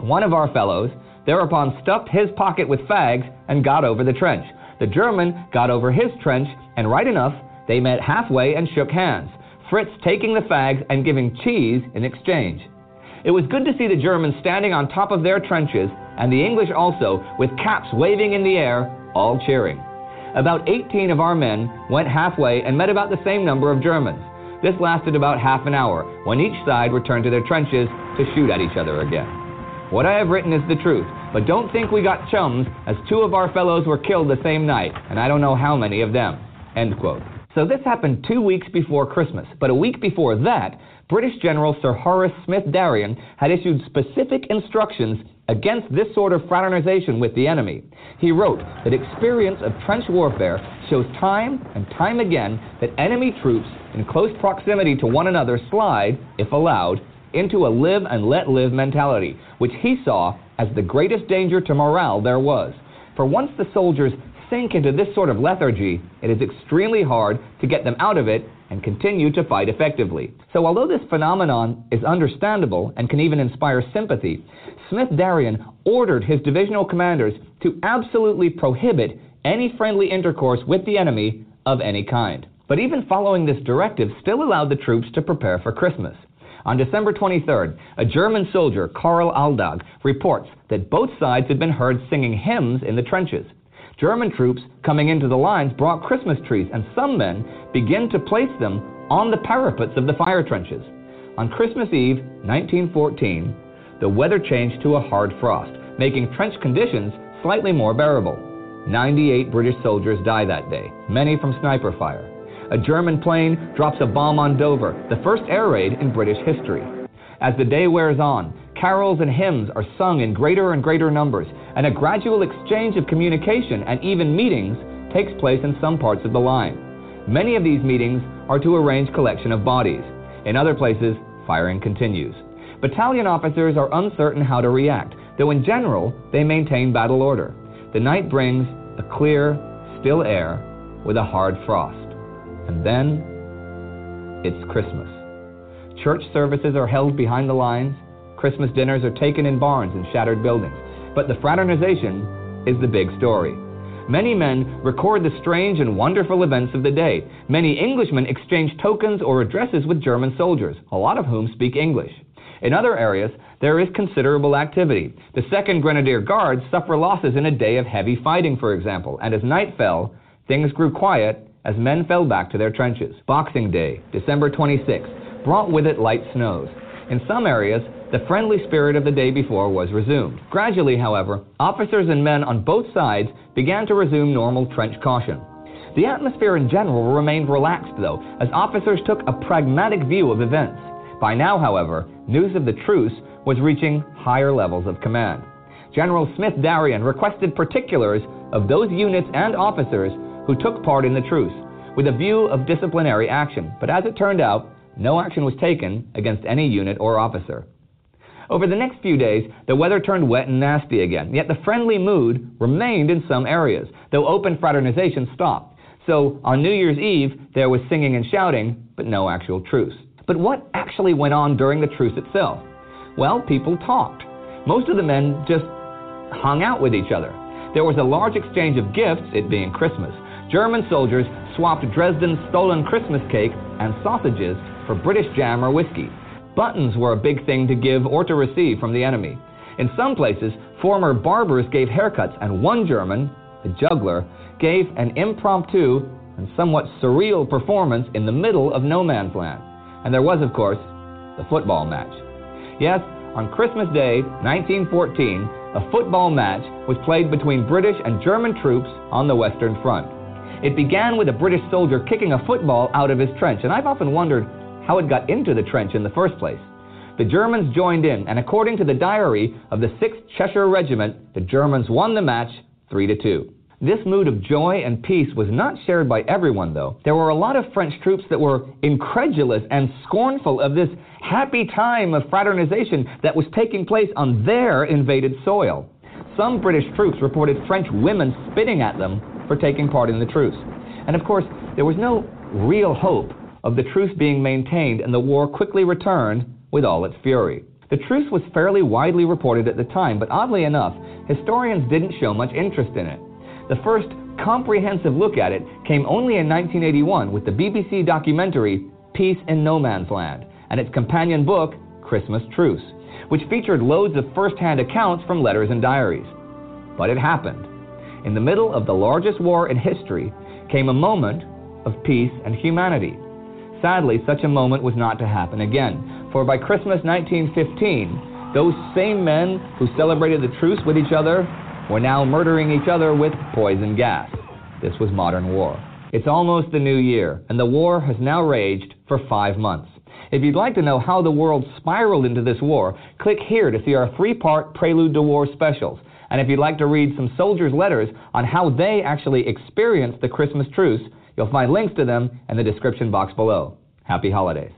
One of our fellows thereupon stuffed his pocket with fags and got over the trench. The German got over his trench, and right enough, they met halfway and shook hands, Fritz taking the fags and giving cheese in exchange. It was good to see the Germans standing on top of their trenches, and the English also, with caps waving in the air, all cheering. About eighteen of our men went halfway and met about the same number of Germans. This lasted about half an hour, when each side returned to their trenches to shoot at each other again. What I have written is the truth, but don't think we got chums, as two of our fellows were killed the same night, and I don't know how many of them." End quote. So this happened two weeks before Christmas, but a week before that, British General Sir Horace Smith-Dorrien had issued specific instructions against this sort of fraternization with the enemy. He wrote that experience of trench warfare shows time and time again that enemy troops in close proximity to one another slide, if allowed, into a live and let live mentality, which he saw as the greatest danger to morale there was. For once the soldiers sink into this sort of lethargy, it is extremely hard to get them out of it and continue to fight effectively. So although this phenomenon is understandable and can even inspire sympathy, Smith-Dorrien ordered his divisional commanders to absolutely prohibit any friendly intercourse with the enemy of any kind. But even following this directive still allowed the troops to prepare for Christmas. On December twenty-third, a German soldier, Karl Aldag, reports that both sides had been heard singing hymns in the trenches. German troops coming into the lines brought Christmas trees, and some men began to place them on the parapets of the fire trenches. On Christmas Eve, nineteen fourteen, the weather changed to a hard frost, making trench conditions slightly more bearable. ninety-eight British soldiers died that day, many from sniper fire. a German plane drops a bomb on Dover, the first air raid in British history. As the day wears on, carols and hymns are sung in greater and greater numbers, and a gradual exchange of communication and even meetings takes place in some parts of the line. Many of these meetings are to arrange collection of bodies. In other places, firing continues. Battalion officers are uncertain how to react, though in general, they maintain battle order. The night brings a clear, still air with a hard frost. And then, it's Christmas. Church services are held behind the lines. Christmas dinners are taken in barns and shattered buildings. But the fraternization is the big story. Many men record the strange and wonderful events of the day. Many Englishmen exchange tokens or addresses with German soldiers, a lot of whom speak English. In other areas, there is considerable activity. The Second Grenadier Guards suffer losses in a day of heavy fighting, for example, and as night fell, things grew quiet as men fell back to their trenches. Boxing Day, December twenty-sixth, brought with it light snows. In some areas, the friendly spirit of the day before was resumed. Gradually, however, officers and men on both sides began to resume normal trench caution. The atmosphere in general remained relaxed, though, as officers took a pragmatic view of events. By now, however, news of the truce was reaching higher levels of command. General Smith-Dorrien requested particulars of those units and officers who took part in the truce, with a view of disciplinary action, but as it turned out, no action was taken against any unit or officer. Over the next few days, the weather turned wet and nasty again, yet the friendly mood remained in some areas, though open fraternization stopped. So on New Year's Eve, there was singing and shouting, but no actual truce. But what actually went on during the truce itself? Well, people talked. Most of the men just hung out with each other. There was a large exchange of gifts, it being Christmas. German soldiers swapped Dresden's stolen Christmas cake and sausages for British jam or whiskey. Buttons were a big thing to give or to receive from the enemy. In some places, former barbers gave haircuts, and one German, a juggler, gave an impromptu and somewhat surreal performance in the middle of no man's land. And there was, of course, the football match. Yes, on Christmas Day, nineteen fourteen, a football match was played between British and German troops on the Western Front. It began with a British soldier kicking a football out of his trench, and I've often wondered how it got into the trench in the first place. The Germans joined in, and according to the diary of the sixth Cheshire Regiment, the Germans won the match three to two. This mood of joy and peace was not shared by everyone, though. There were a lot of French troops that were incredulous and scornful of this happy time of fraternization that was taking place on their invaded soil. Some British troops reported French women spitting at them for taking part in the truce. And of course, there was no real hope of the truce being maintained, and the war quickly returned with all its fury. The truce was fairly widely reported at the time, but oddly enough, historians didn't show much interest in it. The first comprehensive look at it came only in nineteen eighty-one with the B B C documentary Peace in No Man's Land and its companion book Christmas Truce, which featured loads of first-hand accounts from letters and diaries. But it happened. In the middle of the largest war in history came a moment of peace and humanity. Sadly, such a moment was not to happen again, for by Christmas nineteen fifteen, those same men who celebrated the truce with each other were now murdering each other with poison gas. This was modern war. It's almost the new year, and the war has now raged for five months. If you'd like to know how the world spiraled into this war, click here to see our three-part Prelude to War specials. And if you'd like to read some soldiers' letters on how they actually experienced the Christmas truce, you'll find links to them in the description box below. Happy holidays.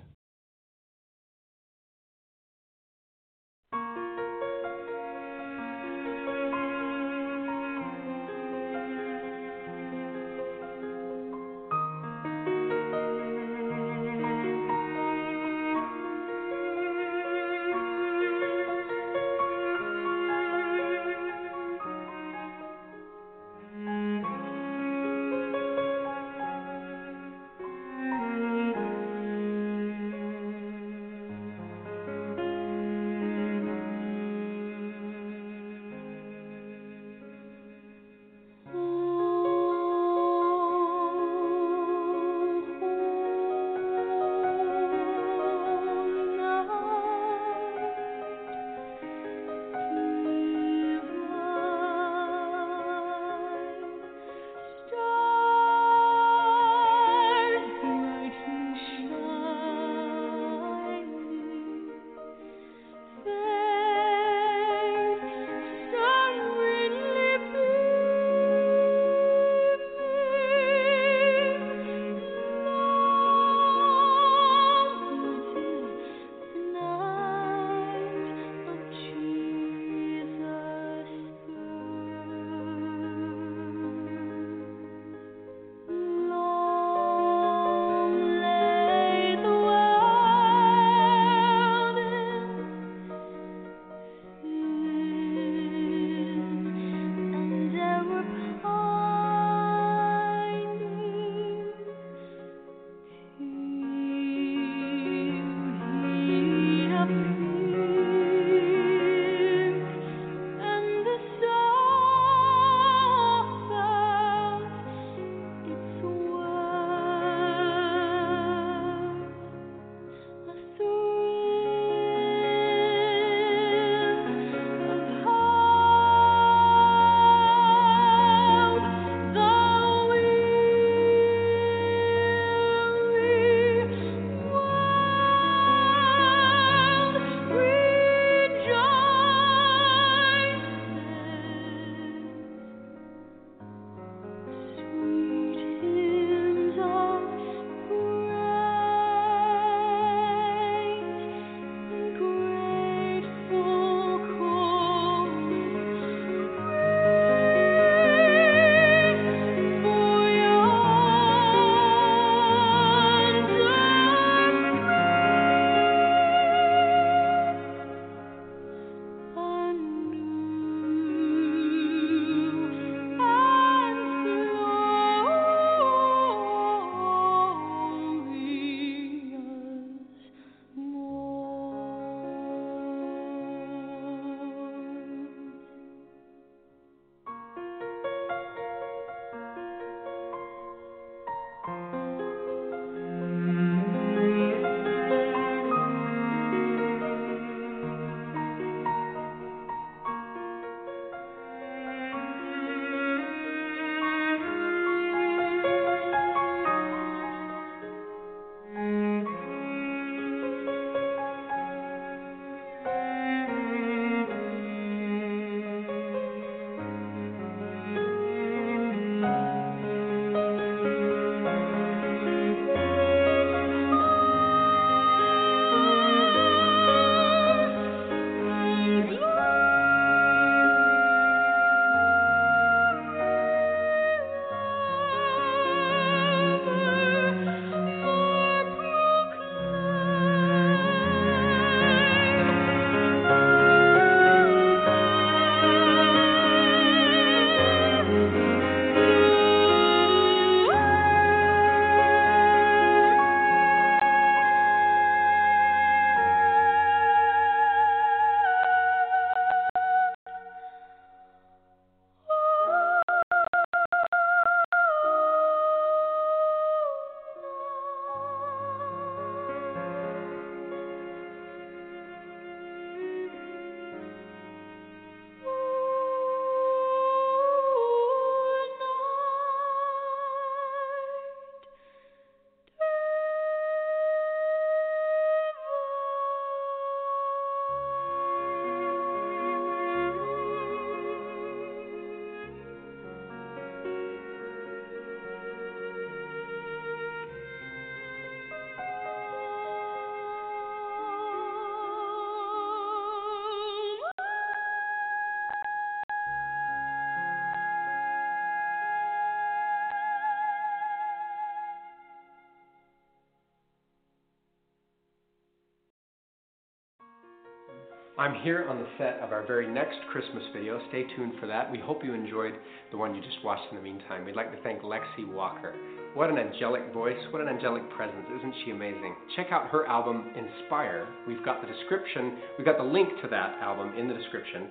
I'm here on the set of our very next Christmas video. Stay tuned for that. We hope you enjoyed the one you just watched in the meantime. We'd like to thank Lexi Walker. What an angelic voice, what an angelic presence. Isn't she amazing? Check out her album, Inspire. We've got the description, we've got the link to that album in the description.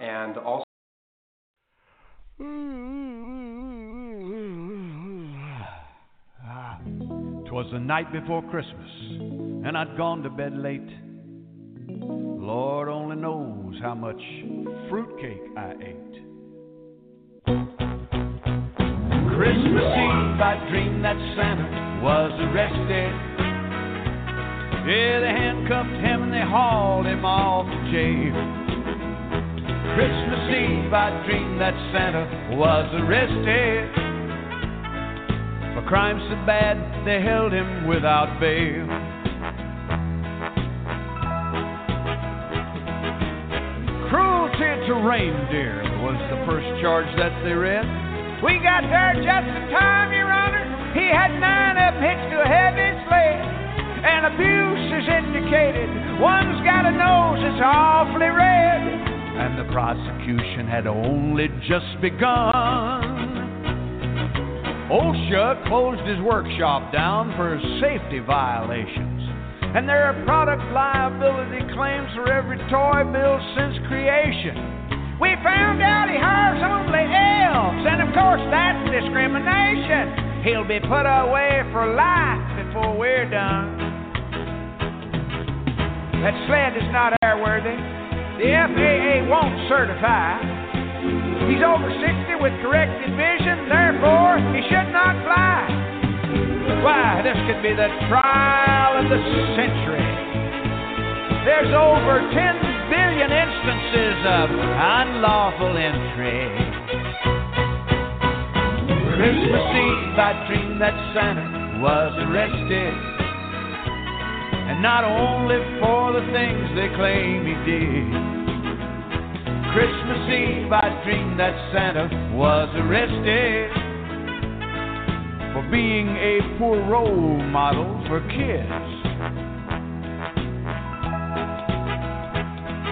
And also... Twas the night before Christmas, and I'd gone to bed late. Lord only knows how much fruitcake I ate. Christmas Eve, I dreamed that Santa was arrested. Yeah, they handcuffed him and they hauled him off to jail. Christmas Eve, I dreamed that Santa was arrested. For crimes so bad, they held him without bail. Cruelty to reindeer was the first charge that they read. We got there just in time, Your Honor. He had nine up hitched to a heavy sled. And abuse is indicated. One's got a nose that's awfully red. And the prosecution had only just begun. OSHA closed his workshop down for safety violations. And there are product liability claims for every toy built since creation. We found out he hires only elves, and of course that's discrimination. He'll be put away for life before we're done. That sled is not airworthy. The F A A won't certify. He's over sixty with corrected vision, therefore he should not fly. Why, this could be the trial of the century. There's over ten billion instances of unlawful entry. Christmas Eve, I dreamed that Santa was arrested. And not only for the things they claim he did. Christmas Eve, I dreamed that Santa was arrested for being a poor role model for kids.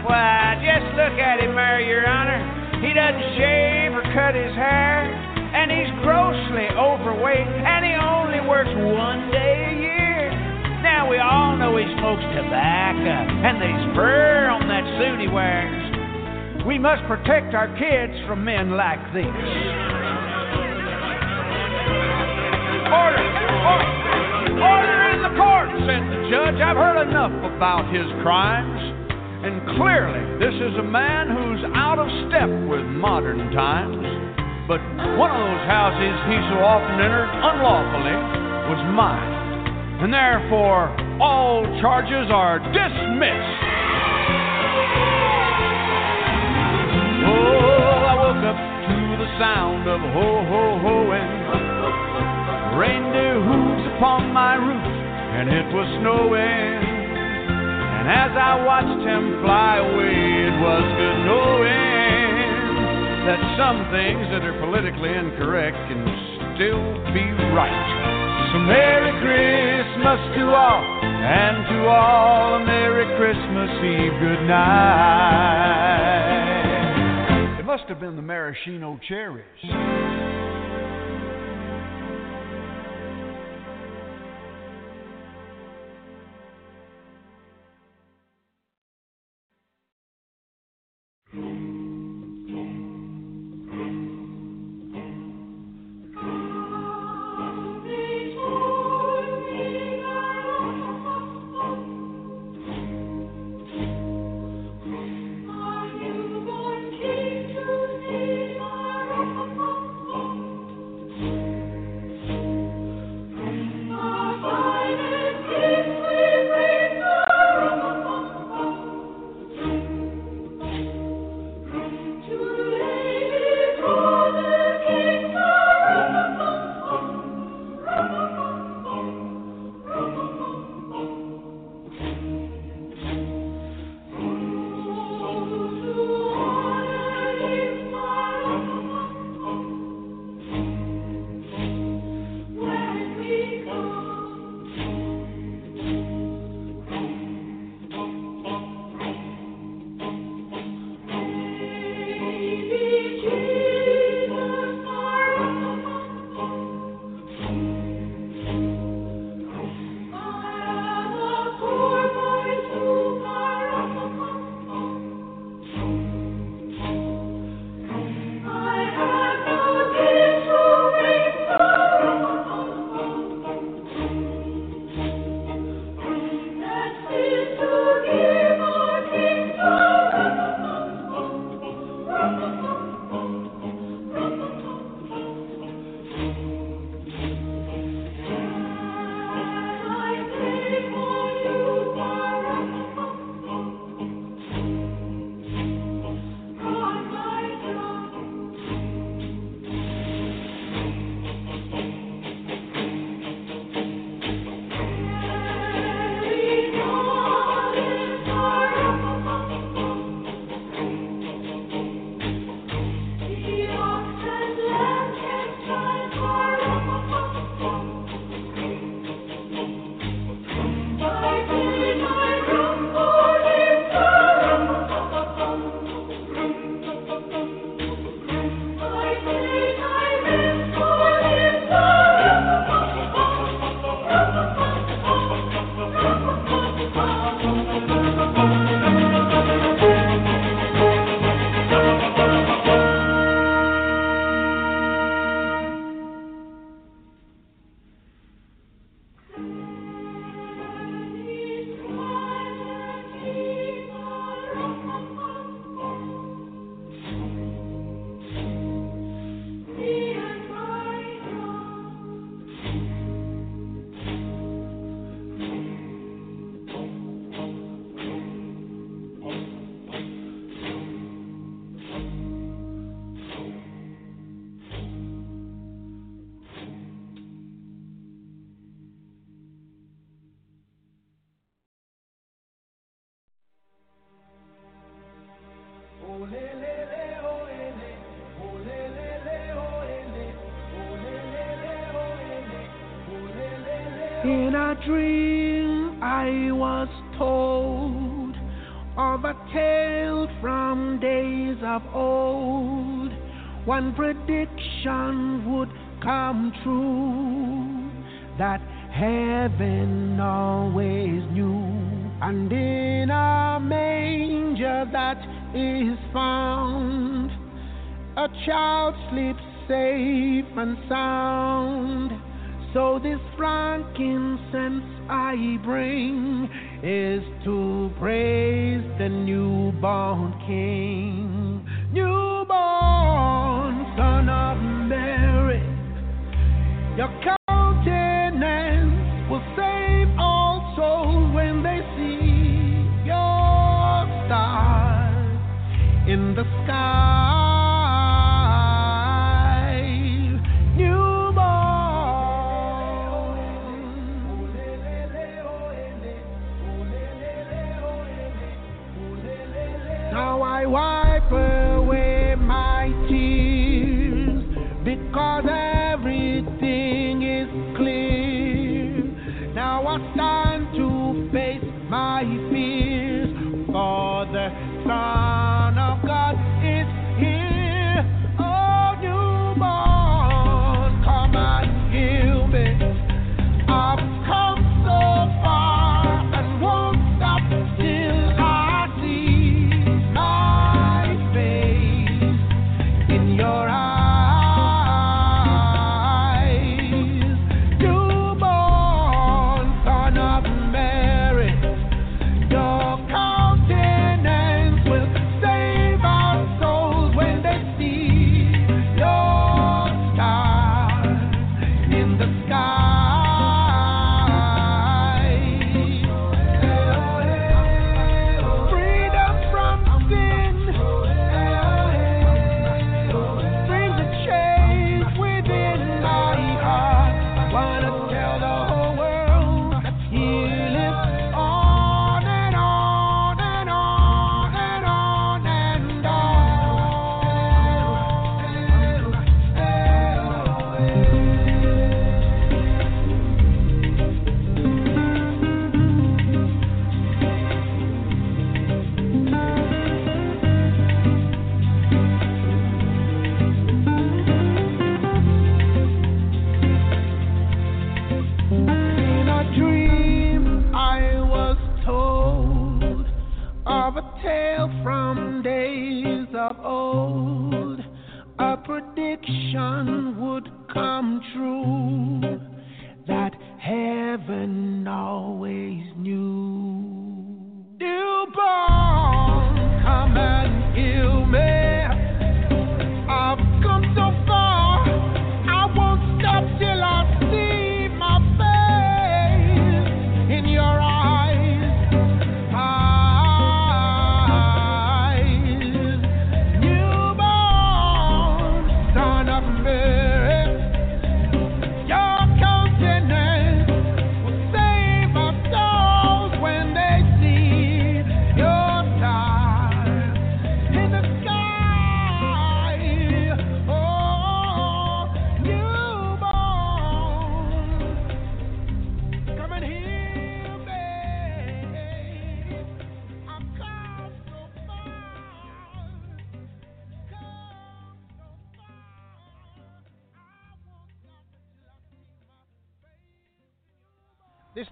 Why, just look at him there, Your Honor. He doesn't shave or cut his hair. And he's grossly overweight. And he only works one day a year. Now, we all know he smokes tobacco. And there's fur on that suit he wears. We must protect our kids from men like these. Order! Order! Order in the court, said the judge. I've heard enough about his crimes. And clearly, this is a man who's out of step with modern times. But one of those houses he so often entered unlawfully was mine. And therefore, all charges are dismissed. Oh, I woke up to the sound of ho-ho-hoing. Reindeer hooves upon my roof, and it was snowing. And as I watched him fly away, it was good knowing that some things that are politically incorrect can still be right. So Merry Christmas to all, and to all a Merry Christmas Eve good night. It must have been the maraschino cherries. dream I was told of a tale from days of old. One prediction would come true that heaven always knew. And in a manger that is found, a child sleeps safe and sound. So this frankincense I bring is to praise the newborn King. Newborn Son of Mary, your countenance will save all souls when they see your star in the sky. Now I wipe away my tears, because everything is clear. Now I stand to face my fears, for the Son of God is here. Oh, newborn, come and heal me. I've come so far and won't stop till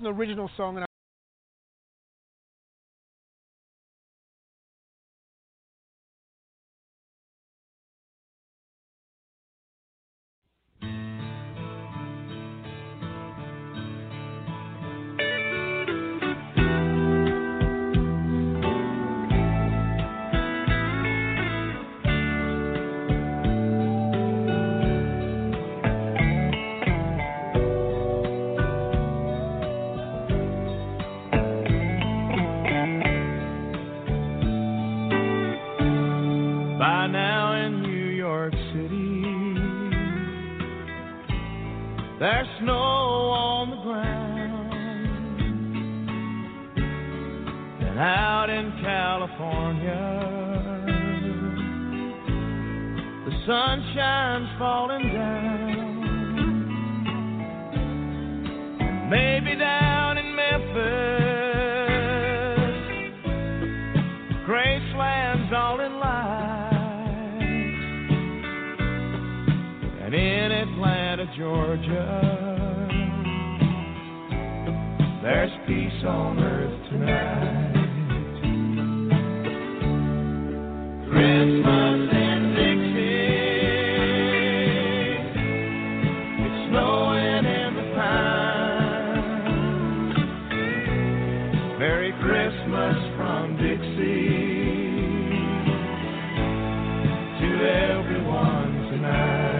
an original song, and I falling down, maybe down Georgia. There's peace on earth tonight. Christmas in Dixie. It's snowing in the pines. Merry Christmas from Dixie to everyone tonight.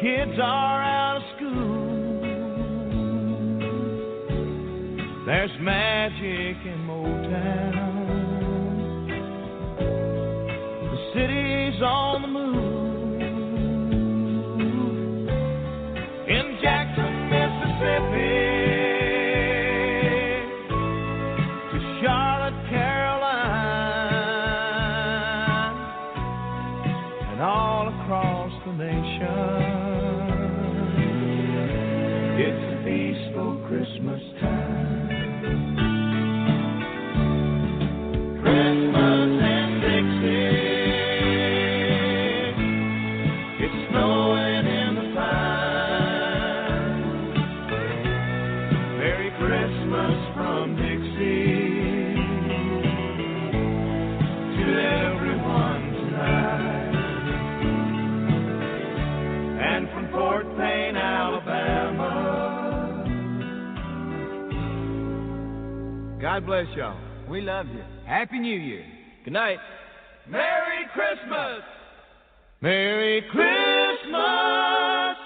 Kids are out of school. There's magic in Motown. The city's on the move. In Jackson, Mississippi, to Charlotte, Carolina, and all across the nation. Christmas time. Christmas in Dixie. It's snowing in the pines. Merry Christmas from Dixie to everyone tonight. And from Fort Payne, Alabama, God bless y'all. We love you. Happy New Year. Good night. Merry Christmas. Merry Christmas tonight.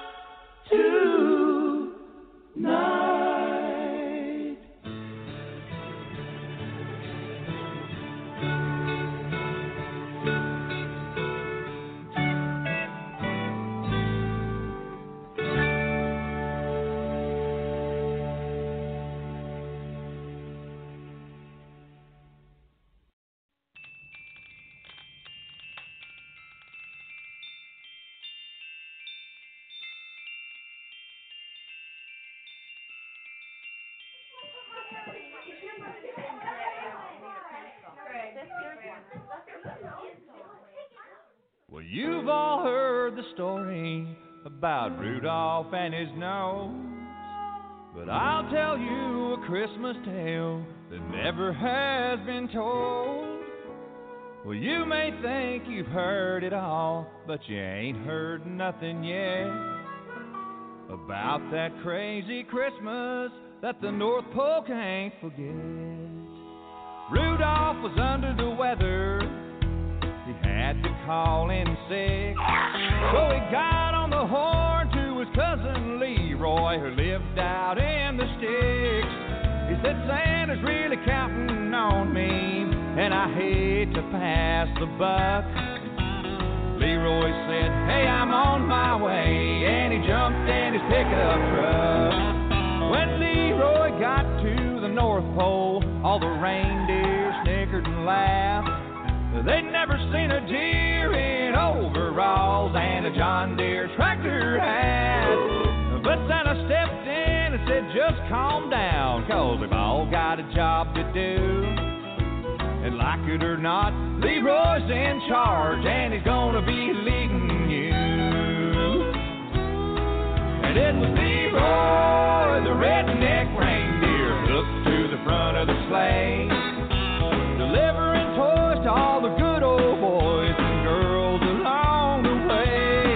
Well, you've all heard the story about Rudolph and his nose, but I'll tell you a Christmas tale that never has been told. Well, you may think you've heard it all, but you ain't heard nothing yet about that crazy Christmas that the North Pole can't forget. Rudolph was under the weather. He had to call in sick. So he got on the horn to his cousin Leroy, who lived out in the sticks. He said, Santa's really counting on me, and I hate to pass the buck. Leroy said, hey, I'm on my way, and he jumped in his pickup truck. When Leroy got to the North Pole, all the reindeer snickered and laughed. They'd never seen a deer in overalls and a John Deere tractor hat. But Santa stepped in and said, just calm down, cause we've all got a job to do. And like it or not, Leroy's in charge, and he's gonna be leading you. And it was Leroy, the redneck reindeer, hooked to the front of the sleigh, delivering toys to all the good old boys and girls along the way.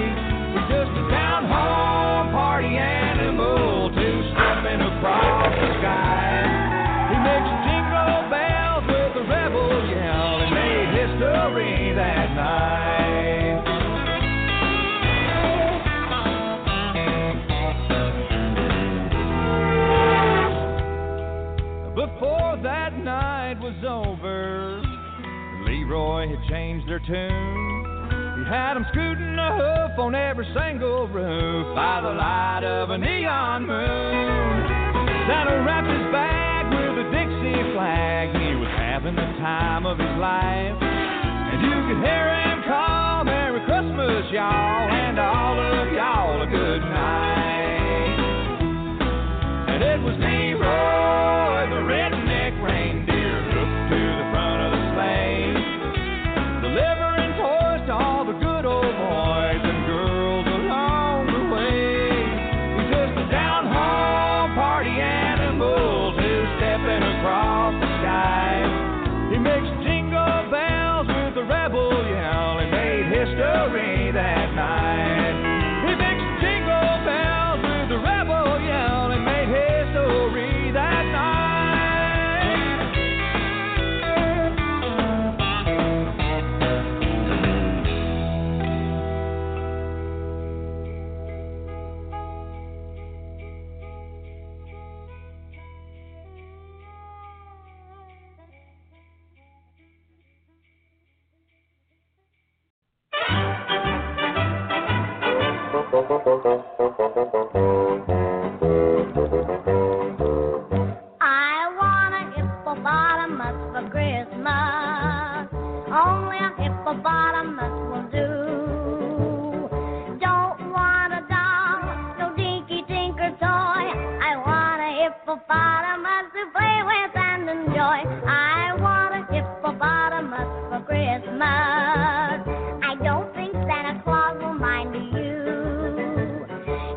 We're just a down home party animal, two-stepping across the sky. He mixed jingle bells with the rebel yell and made history that night. Before that night was over, Leroy had changed their tune. He hat, I'm scooting a hoof on every single roof by the light of a neon moon. That'll wrap his bag with a Dixie flag. He was having the time of his life, and you could hear him call, Merry Christmas, y'all, and to all of y'all a good night. And it was Leroy, the redneck reindeer, hooked to the front of the sleigh, delivering toys to all the good old boys and girls along the way. He's just a down-home party animal who's stepping across the sky. He mixed jingle bells with the rebel yell and made history that night. He mixed jingle bells with the rebel yell and made history that night. I want a hippopotamus for Christmas. Only a hippopotamus will do. Don't want a doll, no dinky tinker toy. I want a hippopotamus to play with and enjoy. I want a hippopotamus for Christmas. I don't think Santa Claus will mind you.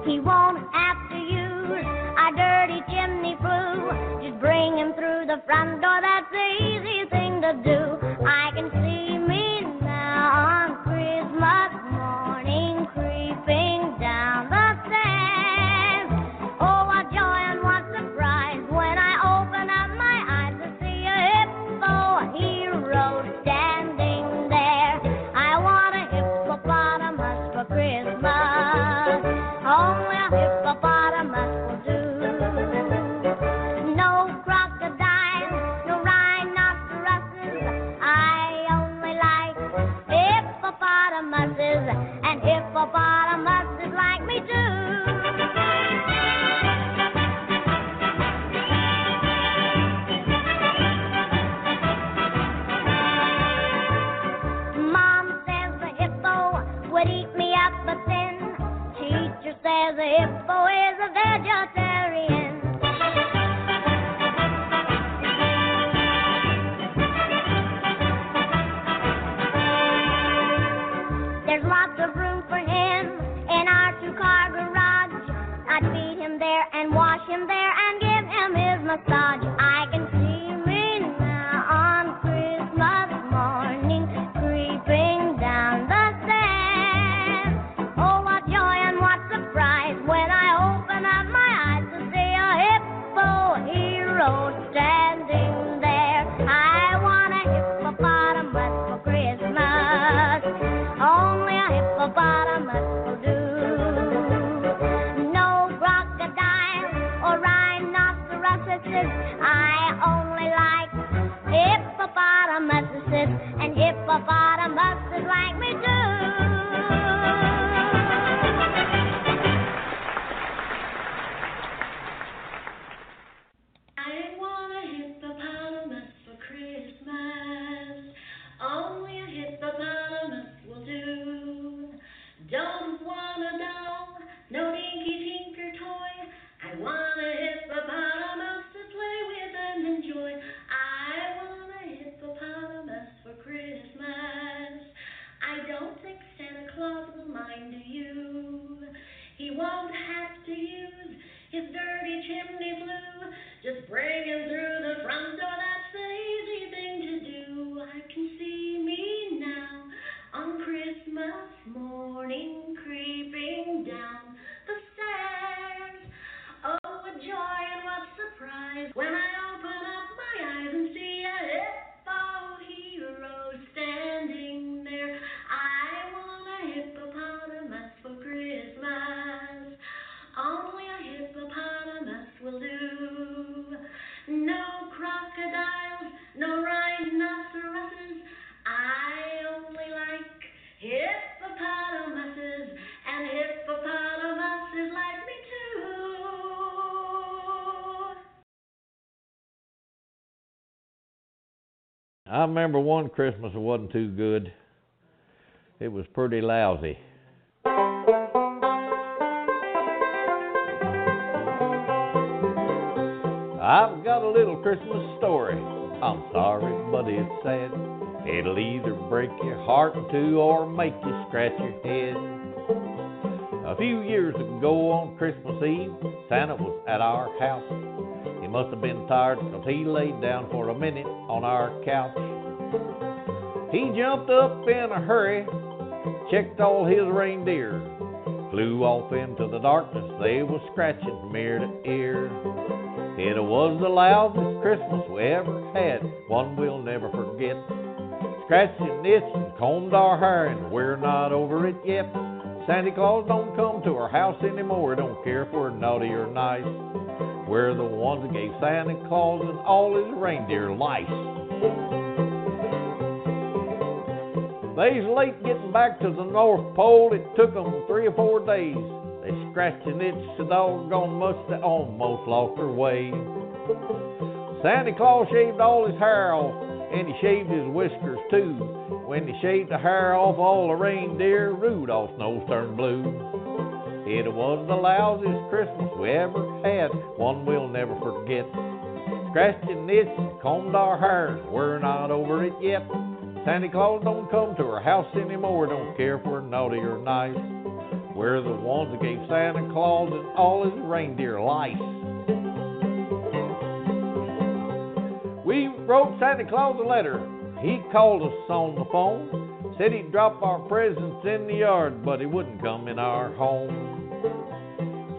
He won't have to use a dirty chimney flue. Just bring him through the front door, that's the easy thing to do. I can see me now on Christmas morning creeping down the stairs. Oh, what joy and what surprise when I open up my eyes to see a hippo hero standing there. I want a hippopotamus for Christmas. Only a hippopotamus will do. No crocodile, no rhinoceros, I remember one Christmas it wasn't too good. It was pretty lousy. I've got a little Christmas story. I'm sorry, but it's sad. It'll either break your heart in two or make you scratch your head. A few years ago on Christmas Eve, Santa was at our house. He must have been tired because he laid down for a minute on our couch. He jumped up in a hurry, checked all his reindeer, flew off into the darkness, they was scratching from ear to ear. It was the loudest Christmas we ever had, one we'll never forget. Scratching, itching, combed our hair, and we're not over it yet. Santa Claus don't come to our house anymore, don't care if we're naughty or nice. We're the ones that gave Santa Claus and all his reindeer lice. They's late getting back to the North Pole, it took them three or four days. They scratched and itched so doggone much they almost lost their way. Santa Claus shaved all his hair off, and he shaved his whiskers too. When he shaved the hair off all the reindeer, Rudolph's nose turned blue. It was the lousiest Christmas we ever had, one we'll never forget. Scratched and itched, combed our hair, we're not over it yet. Santa Claus don't come to our house anymore, don't care if we're naughty or nice. We're the ones that gave Santa Claus and all his reindeer lice. We wrote Santa Claus a letter. He called us on the phone. Said he'd drop our presents in the yard, but he wouldn't come in our home.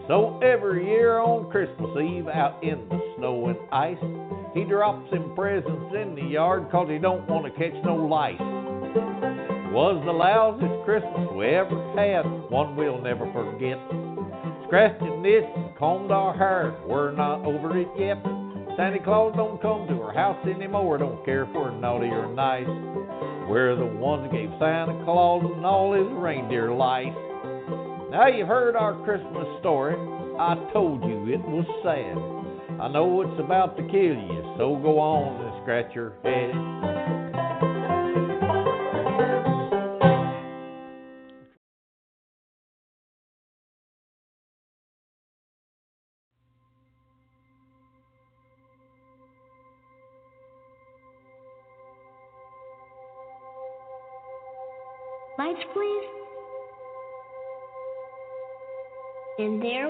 So every year on Christmas Eve, out in the snow and ice, he drops him presents in the yard, cause he don't want to catch no lice. It was the loudest Christmas we ever had, one we'll never forget. Scratched and itched, combed our hair, we're not over it yet. Santa Claus don't come to our house anymore, don't care if we're naughty or nice. We're the ones that gave Santa Claus and all his reindeer lice. Now you've heard our Christmas story, I told you it was sad. I know it's about to kill you, so go on and scratch your head. Lights, please. And there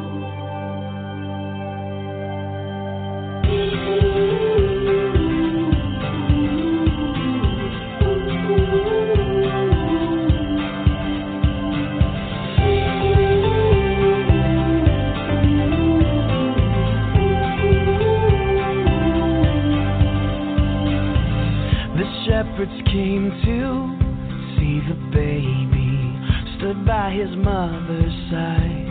Came to see the baby, stood by his mother's side.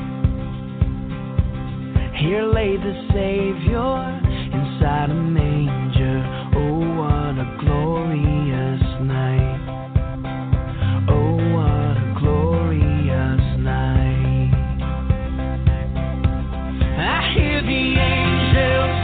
Here lay the Savior inside a manger. Oh, what a glorious night! Oh, what a glorious night! I hear the angels.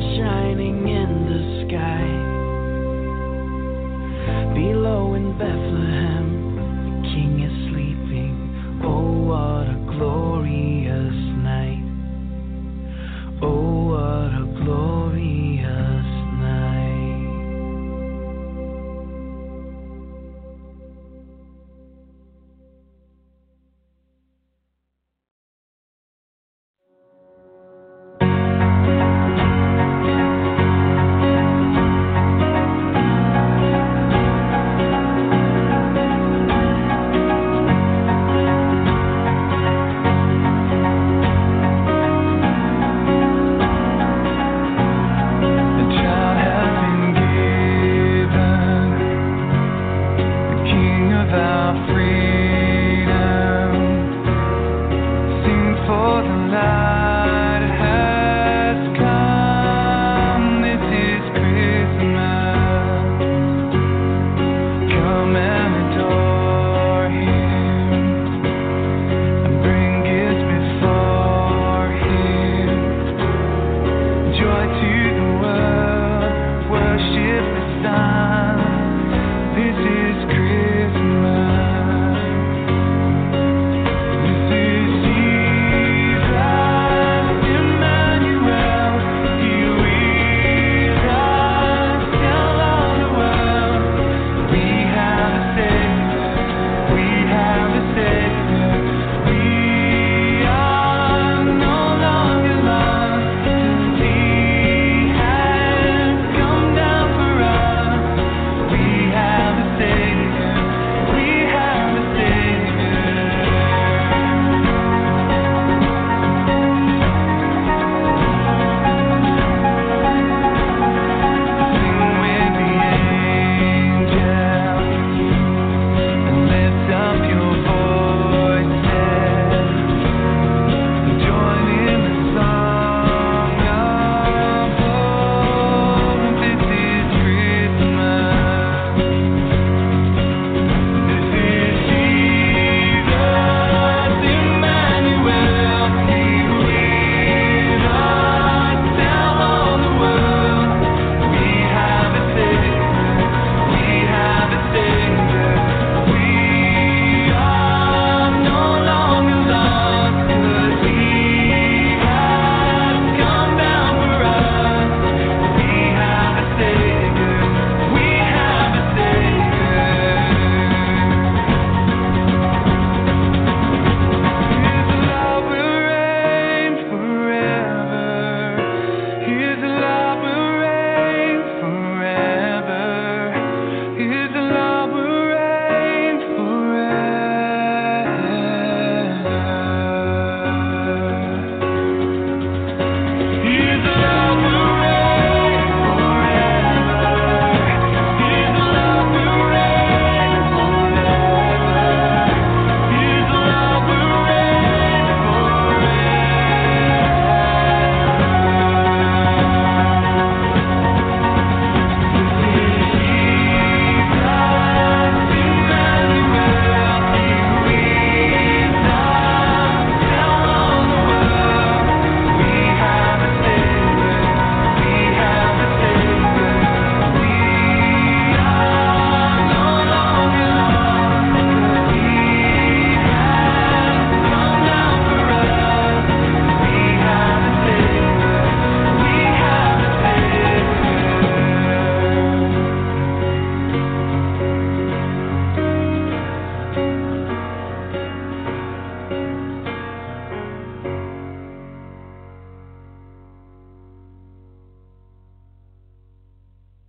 shining in the sky.